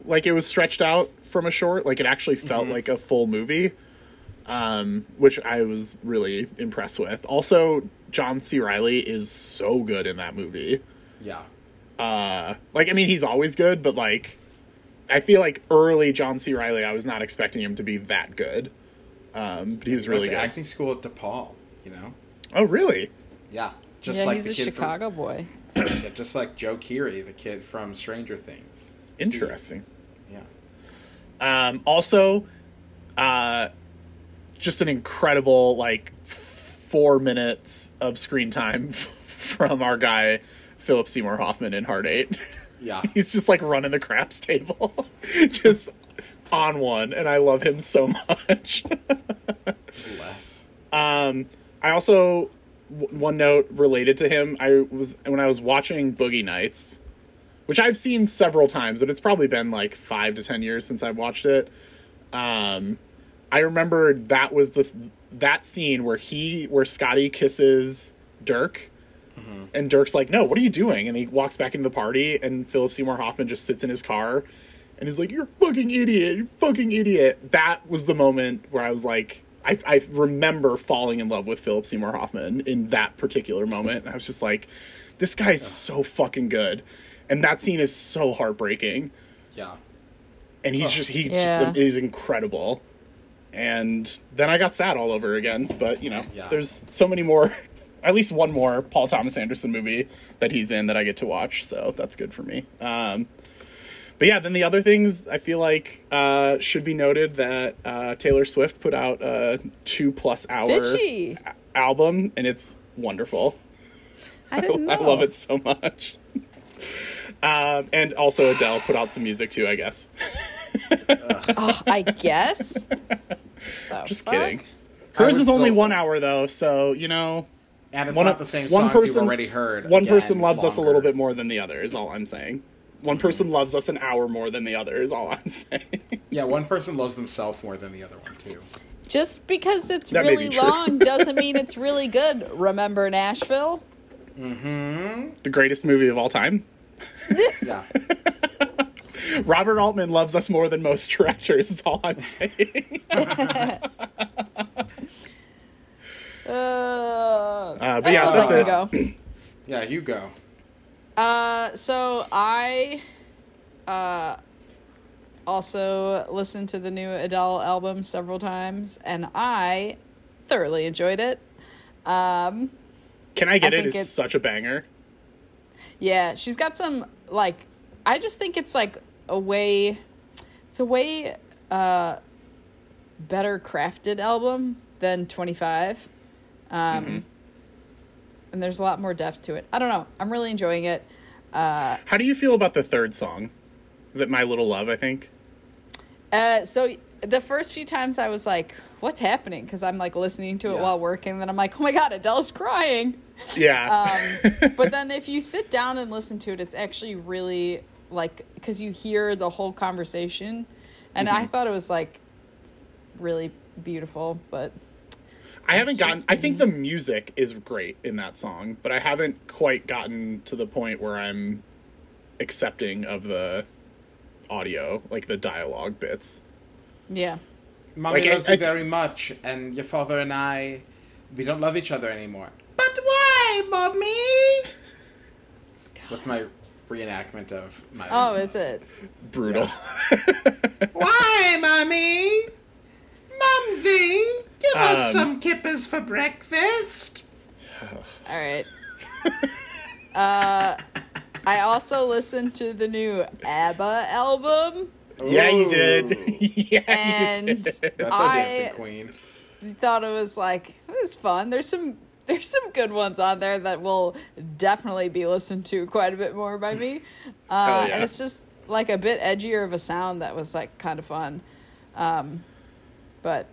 like it was stretched out from a short. Like, it actually felt like a full movie, which I was really impressed with. Also, John C. Reilly is so good in that movie. Yeah. Like, I mean, he's always good, but, like, I feel like early John C. Reilly, I was not expecting him to be that good. But he was really good. Acting school at DePaul, you know? Oh, really? Yeah. Just like he's the kid Chicago boy. Yeah, just like Joe Keery, the kid from Stranger Things. Interesting. Steve. Yeah. Also, just an incredible, like, 4 minutes of screen time from our guy, Philip Seymour Hoffman in Hard Eight. Yeah. He's just, like, running the craps table. Just... on one, and I love him so much. Bless. I also one note related to him. When I was watching Boogie Nights, which I've seen several times, but it's probably been like 5 to 10 years since I've watched it. I remember that was that scene where Scotty kisses Dirk. Mm-hmm. And Dirk's like, "No, what are you doing?" And he walks back into the party, and Philip Seymour Hoffman just sits in his car. And he's like, "You're a fucking idiot, you're a fucking idiot." That was the moment where I was like, I remember falling in love with Philip Seymour Hoffman in that particular moment. And I was just like, this guy's so fucking good. And that scene is so heartbreaking. Yeah. And he's incredible. And then I got sad all over again. But, you know, there's so many more, at least one more Paul Thomas Anderson movie that he's in that I get to watch. So that's good for me. But yeah, then the other things I feel like should be noted that Taylor Swift put out a 2+ hour album, and it's wonderful. I didn't know. I love it so much. And also Adele put out some music too, I guess. I guess. Just kidding. Hers is only 1 hour, though, so, you know. And it's not the same songs you've already heard. One person loves us a little bit more than the other, is all I'm saying. One person loves us an hour more than the other, is all I'm saying. Yeah, one person loves themselves more than the other one, too. Just because it's really long doesn't mean it's really good. Remember Nashville? Mm-hmm. The greatest movie of all time. Yeah. Robert Altman loves us more than most directors, is all I'm saying. But yeah, that's it. Go. Yeah, you go. So I also listened to the new Adele album several times, and I thoroughly enjoyed it. Can I Get It is such a banger. Yeah, she's got some, like, I just think it's like a way better crafted album than 25. Mm-hmm. And there's a lot more depth to it. I don't know. I'm really enjoying it. How do you feel about the third song? Is it My Little Love, I think? So the first few times I was like, what's happening? Because I'm like listening to it while working. And then I'm like, oh my God, Adele's crying. Yeah. But then if you sit down and listen to it, it's actually really like, because you hear the whole conversation. And I thought it was like really beautiful, but... I think the music is great in that song, but I haven't quite gotten to the point where I'm accepting of the audio, like the dialogue bits. Yeah. Mommy loves you very much, and your father and I, we don't love each other anymore. But why, Mommy? God. That's my reenactment of my... Oh, is it? Brutal. Yeah. Why, Mommy? Mumsy, give us some kippers for breakfast. All right. I also listened to the new ABBA album. Yeah, you did. And that's a dancing queen. Thought it was like, it was fun. There's some good ones on there that will definitely be listened to quite a bit more by me. Yeah. And it's just like a bit edgier of a sound that was like kind of fun. But,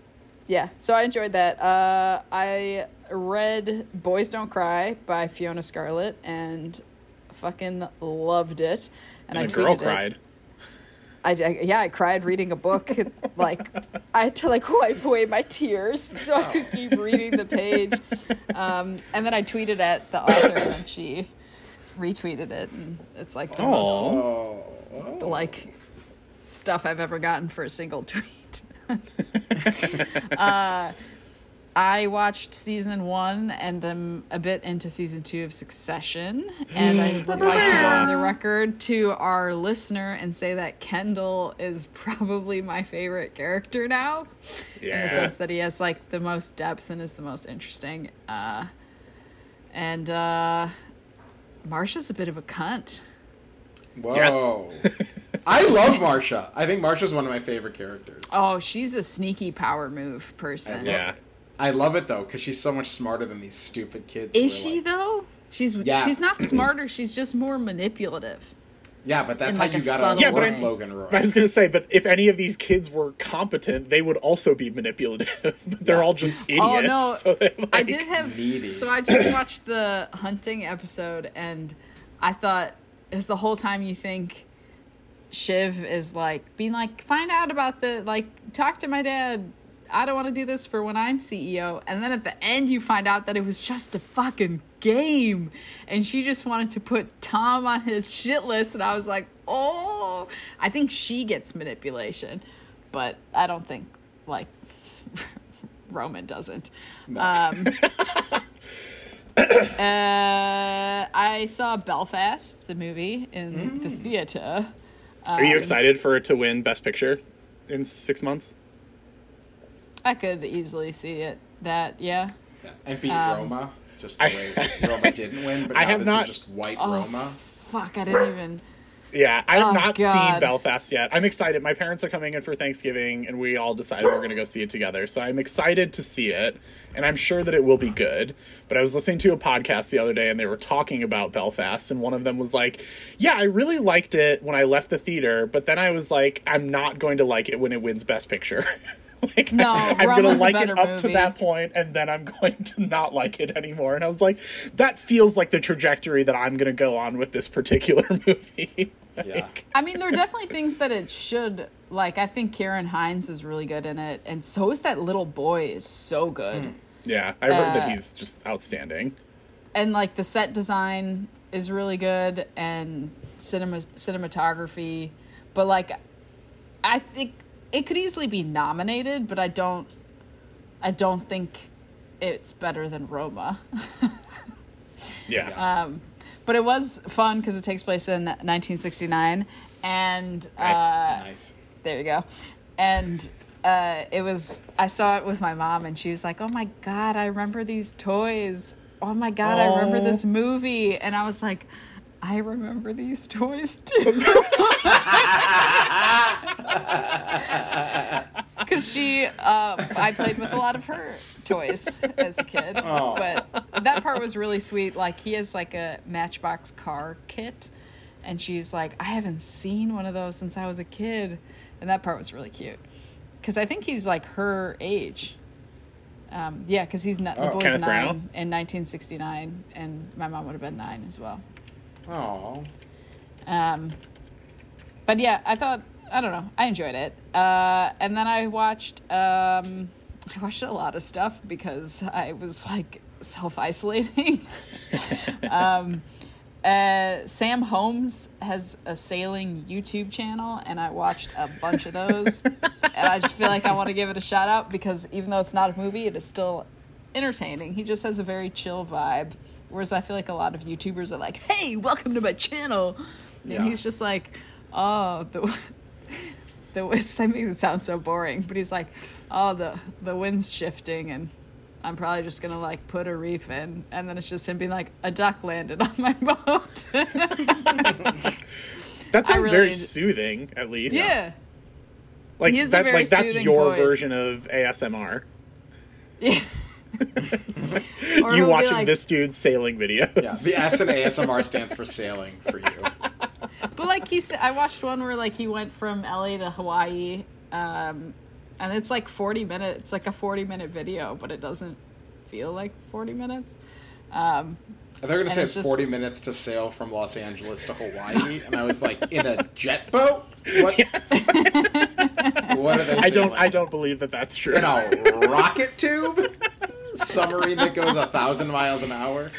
yeah, so I enjoyed that. I read Boys Don't Cry by Fiona Scarlett and fucking loved it. And the girl cried. I cried reading a book. Like, I had to, like, wipe away my tears so I could keep reading the page. And then I tweeted at the author, and she retweeted it. And it's, like, the most, like, stuff I've ever gotten for a single tweet. I watched season 1 and I'm a bit into season 2 of Succession, and I would like to go on the record to our listener and say that Kendall is probably my favorite character now, in the sense that he has like the most depth and is the most interesting, and Marsha's a bit of a cunt. Whoa. Yes. I love Marsha. I think Marsha's one of my favorite characters. Oh, she's a sneaky power move person. I love it, though, because she's so much smarter than these stupid kids. Is she, though? She's not smarter. She's just more manipulative. Yeah, but that's how you got to work Logan Roy. I was going to say, but if any of these kids were competent, they would also be manipulative. But they're all just idiots. Oh, no. So like, I did have... Needy. So I just watched the hunting episode, and I thought... Because the whole time you think Shiv is like being like, find out about the, like, talk to my dad. I don't want to do this for when I'm CEO. And then at the end, you find out that it was just a fucking game. And she just wanted to put Tom on his shit list. And I was like, oh, I think she gets manipulation. But I don't think, like, Roman doesn't. No. I saw Belfast, the movie, in the theater. Are you excited for it to win Best Picture in 6 months? I could easily see it. That and beat Roma, just the way Roma didn't win. But now this is just white Roma. Fuck! I didn't even. Yeah, I have seen Belfast yet. I'm excited. My parents are coming in for Thanksgiving, and we all decided we're going to go see it together. So I'm excited to see it, and I'm sure that it will be good. But I was listening to a podcast the other day, and they were talking about Belfast, and one of them was like, yeah, I really liked it when I left the theater, but then I was like, I'm not going to like it when it wins Best Picture. Like, no, I'm going to like it up to that point, and then I'm going to not like it anymore. And I was like, that feels like the trajectory that I'm going to go on with this particular movie. Like, yeah. I mean, there are definitely things that it should, like, I think Ciarán Hinds is really good in it. And so is that little boy is so good. Mm. Yeah, I heard that he's just outstanding. And, like, the set design is really good, and cinematography. But, like, I think it could easily be nominated, but I don't think it's better than Roma. Yeah. But it was fun because it takes place in 1969, and nice. There you go. And it was, I saw it with my mom, and she was like, "Oh my god, I remember these toys. Oh my god, I remember this movie." And I was like, I remember these toys too. Because I played with a lot of her toys as a kid. Oh. But that part was really sweet. Like, he has like a Matchbox car kit, and she's like, I haven't seen one of those since I was a kid. And that part was really cute. Because I think he's like her age. Yeah, because he's the boy's Kenneth 9 Brown? In 1969, and my mom would have been 9 as well. Oh, but yeah, I don't know. I enjoyed it, and then I watched a lot of stuff because I was like self-isolating. Sam Holmes has a sailing YouTube channel, and I watched a bunch of those, and I just feel like I want to give it a shout out because even though it's not a movie, it is still entertaining. He just has a very chill vibe. Whereas I feel like a lot of YouTubers are like, hey, welcome to my channel. And he's just like, oh, the that makes it sound so boring. But he's like, oh, the wind's shifting, and I'm probably just going to, like, put a reef in. And then it's just him being like, a duck landed on my boat. That sounds really very soothing, at least. Yeah. Like, he is a very soothing voice. That's your version of ASMR. Yeah. Like, you watching like, this dude's sailing videos. Yeah, the S in ASMR stands for sailing for you. But like I watched one where like he went from LA to Hawaii, and it's like 40 minutes. It's like a 40-minute video, but it doesn't feel like 40 minutes. They're gonna say it's 40 minutes to sail from Los Angeles to Hawaii, and I was like, in a jet boat? What? Yes. What are they? I don't believe that that's true. In a rocket tube. Submarine that goes 1,000 miles an hour,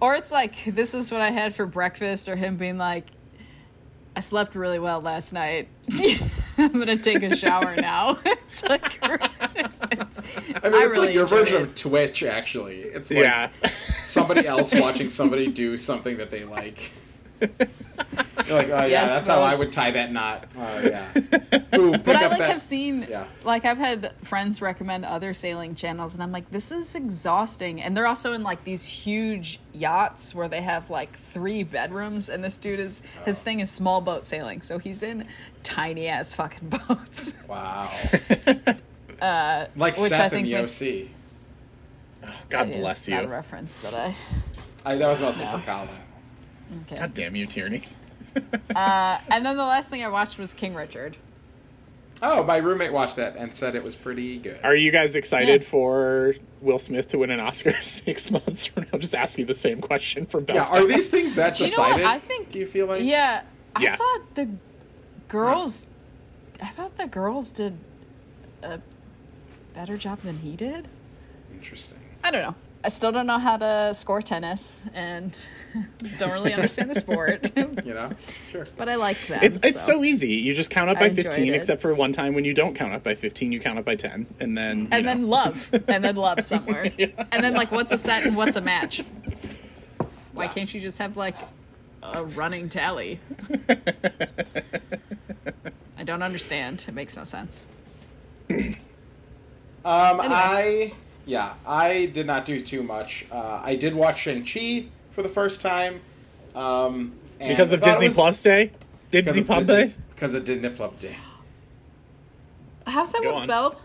or it's like, this is what I had for breakfast, or him being like, I slept really well last night. I'm gonna take a shower now. It's like, it's really like your version of Twitch. Actually, it's like somebody else watching somebody do something that they like. You're like, oh yeah, that's how I would tie that knot. Oh yeah. Ooh, but I have seen, like, I've had friends recommend other sailing channels, and I'm like, this is exhausting. And they're also in like these huge yachts where they have like 3 bedrooms, and this dude is his thing is small boat sailing, so he's in tiny ass fucking boats. Wow. Like Seth in the OC. God bless you. Not a reference that I that was mostly for Colin. Okay. God damn you, Tierney. And then the last thing I watched was King Richard. Oh, my roommate watched that and said it was pretty good. Are you guys excited for Will Smith to win an Oscar 6 months from now? Just ask you the same question from Belfast. Yeah, are these things that decided? You know what? I think, do you feel like? Yeah. I thought the girls did a better job than he did. Interesting. I don't know. I still don't know how to score tennis and don't really understand the sport. You know, sure. But I like that. It's so easy. You just count up by 15, except for one time when you don't count up by 15, you count up by 10. And then love. And then love somewhere. And then, like, what's a set and what's a match? Why can't you just have, like, a running tally? I don't understand. It makes no sense. Anyway. Yeah, I did not do too much. I did watch Shang-Chi for the first time. And because of Disney Plus Day? Disney Plus Day? Because of Disney Plus Day. How's that one spelled?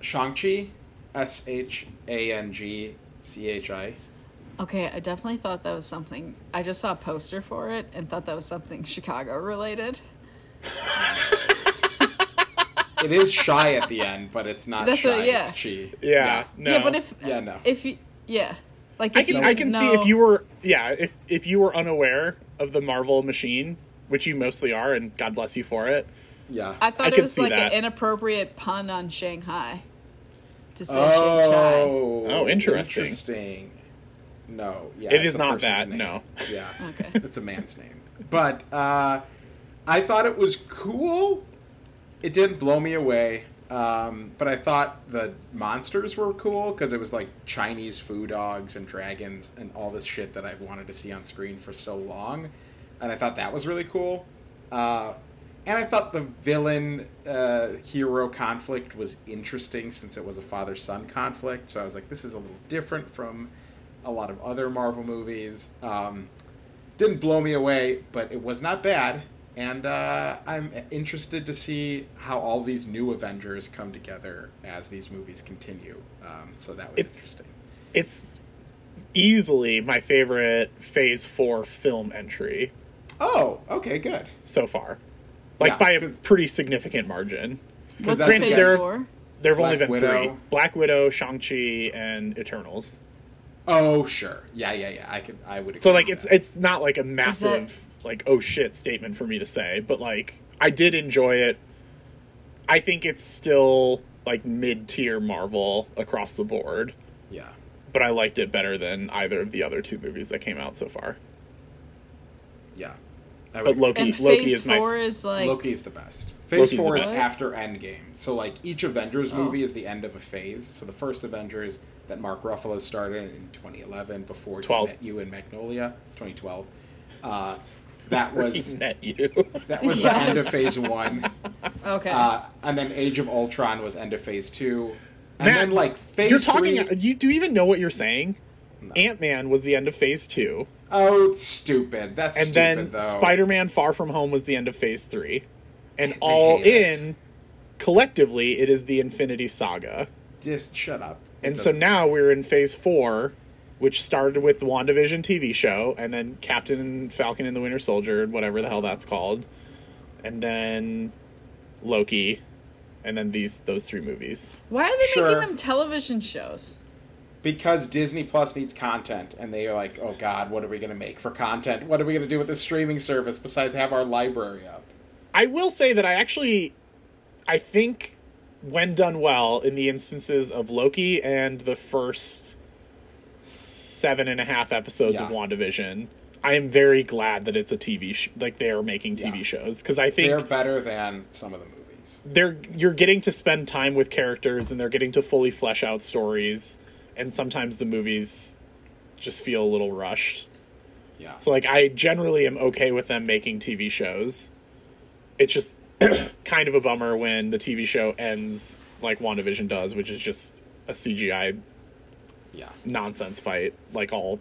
Shang-Chi. Shangchi. Okay, I definitely thought that was something. I just saw a poster for it and thought that was something Chicago related. It is shy at the end, but it's not. That's shy. What, yeah. It's chi. Yeah. Yeah. No. Yeah, but if no. If you, yeah, like if I can see if you were if you were unaware of the Marvel machine, which you mostly are, and God bless you for it. Yeah. I thought it was like that. An inappropriate pun on Shanghai. To say Shang-Chi. Oh, interesting. No, yeah, it is not that. Name. No, yeah, okay, it's a man's name. But I thought it was cool. It didn't blow me away, but I thought the monsters were cool because it was like Chinese food dogs and dragons and all this shit that I've wanted to see on screen for so long, and I thought that was really cool. And I thought the villain hero conflict was interesting since it was a father-son conflict. So I was like, this is a little different from a lot of other Marvel movies. Didn't blow me away, but it was not bad. And I'm interested to see how all these new Avengers come together as these movies continue. So that was interesting. It's easily my favorite Phase 4 film entry. Oh, okay, good. So far. Like, yeah, by a pretty significant margin. What's the Phase 4? There have only been three. Black Widow, Shang-Chi, and Eternals. Oh, sure. Yeah. I would agree. So, like, it's not, like, a massive, like, oh, shit statement for me to say. But, like, I did enjoy it. I think it's still, like, mid-tier Marvel across the board. Yeah. But I liked it better than either of the other two movies that came out so far. Yeah. But Loki is my... Phase 4 is like... Loki is the best. Phase 4 is after Endgame. So, like, each Avengers movie is the end of a phase. So the first Avengers that Mark Ruffalo started in 2011 before he met you in Magnolia, 2012. That was... met you. That was the end of Phase 1. Okay. And then Age of Ultron was end of Phase 2. And Matt, then, like, Phase 3... Do you even know what you're saying? No. Ant-Man was the end of Phase 2. Oh, it's stupid. That's and stupid, though. And then Spider-Man Far From Home was the end of Phase 3. And all in, collectively, it is the Infinity Saga. Just shut up. And so now we're in Phase 4, which started with the WandaVision TV show, and then Captain Falcon and the Winter Soldier, whatever the hell that's called. And then Loki. And then those three movies. Why are they making them television shows? Because Disney Plus needs content, and they are like, oh God, what are we going to make for content? What are we going to do with this streaming service besides have our library up? I will say that I think when done well in the instances of Loki and the first 7.5 episodes of WandaVision, I am very glad that it's a TV show, like they are making TV shows. Because I think they're better than some of the movies. You're getting to spend time with characters, and they're getting to fully flesh out stories. And sometimes the movies just feel a little rushed. Yeah. So, like, I generally am okay with them making TV shows. It's just kind of a bummer when the TV show ends like WandaVision does, which is just a CGI nonsense fight, like all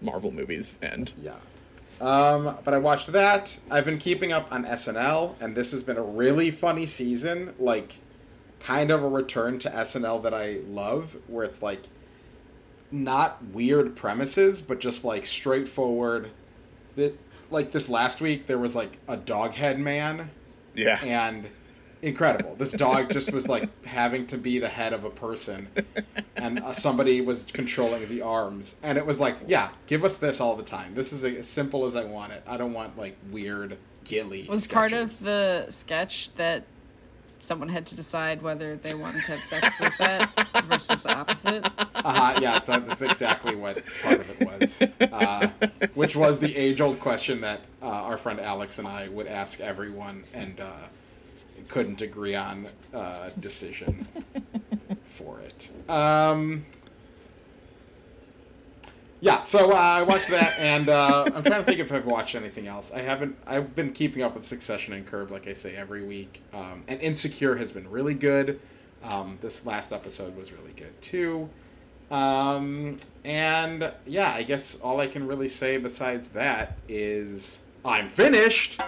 Marvel movies end. Yeah. But I watched that. I've been keeping up on SNL, and this has been a really funny season. Like, kind of a return to SNL that I love, where it's, like, not weird premises, but just, like, straightforward. Like, this last week, there was, like, a dog head man. Yeah. And incredible. This dog just was, like, having to be the head of a person. And somebody was controlling the arms. And it was like, yeah, give us this all the time. This is as simple as I want it. I don't want, like, weird Gilly sketches. Was part of the sketch that someone had to decide whether they wanted to have sex with that versus the opposite. Yeah, that's exactly what part of it was. Which was the age-old question that our friend Alex and I would ask everyone and couldn't agree on decision for it. So I watched that, and I'm trying to think if I've watched anything else. I haven't. I've been keeping up with Succession and Curb, like I say, every week. And Insecure has been really good. This last episode was really good, too. And yeah, I guess all I can really say besides that is I'm finished.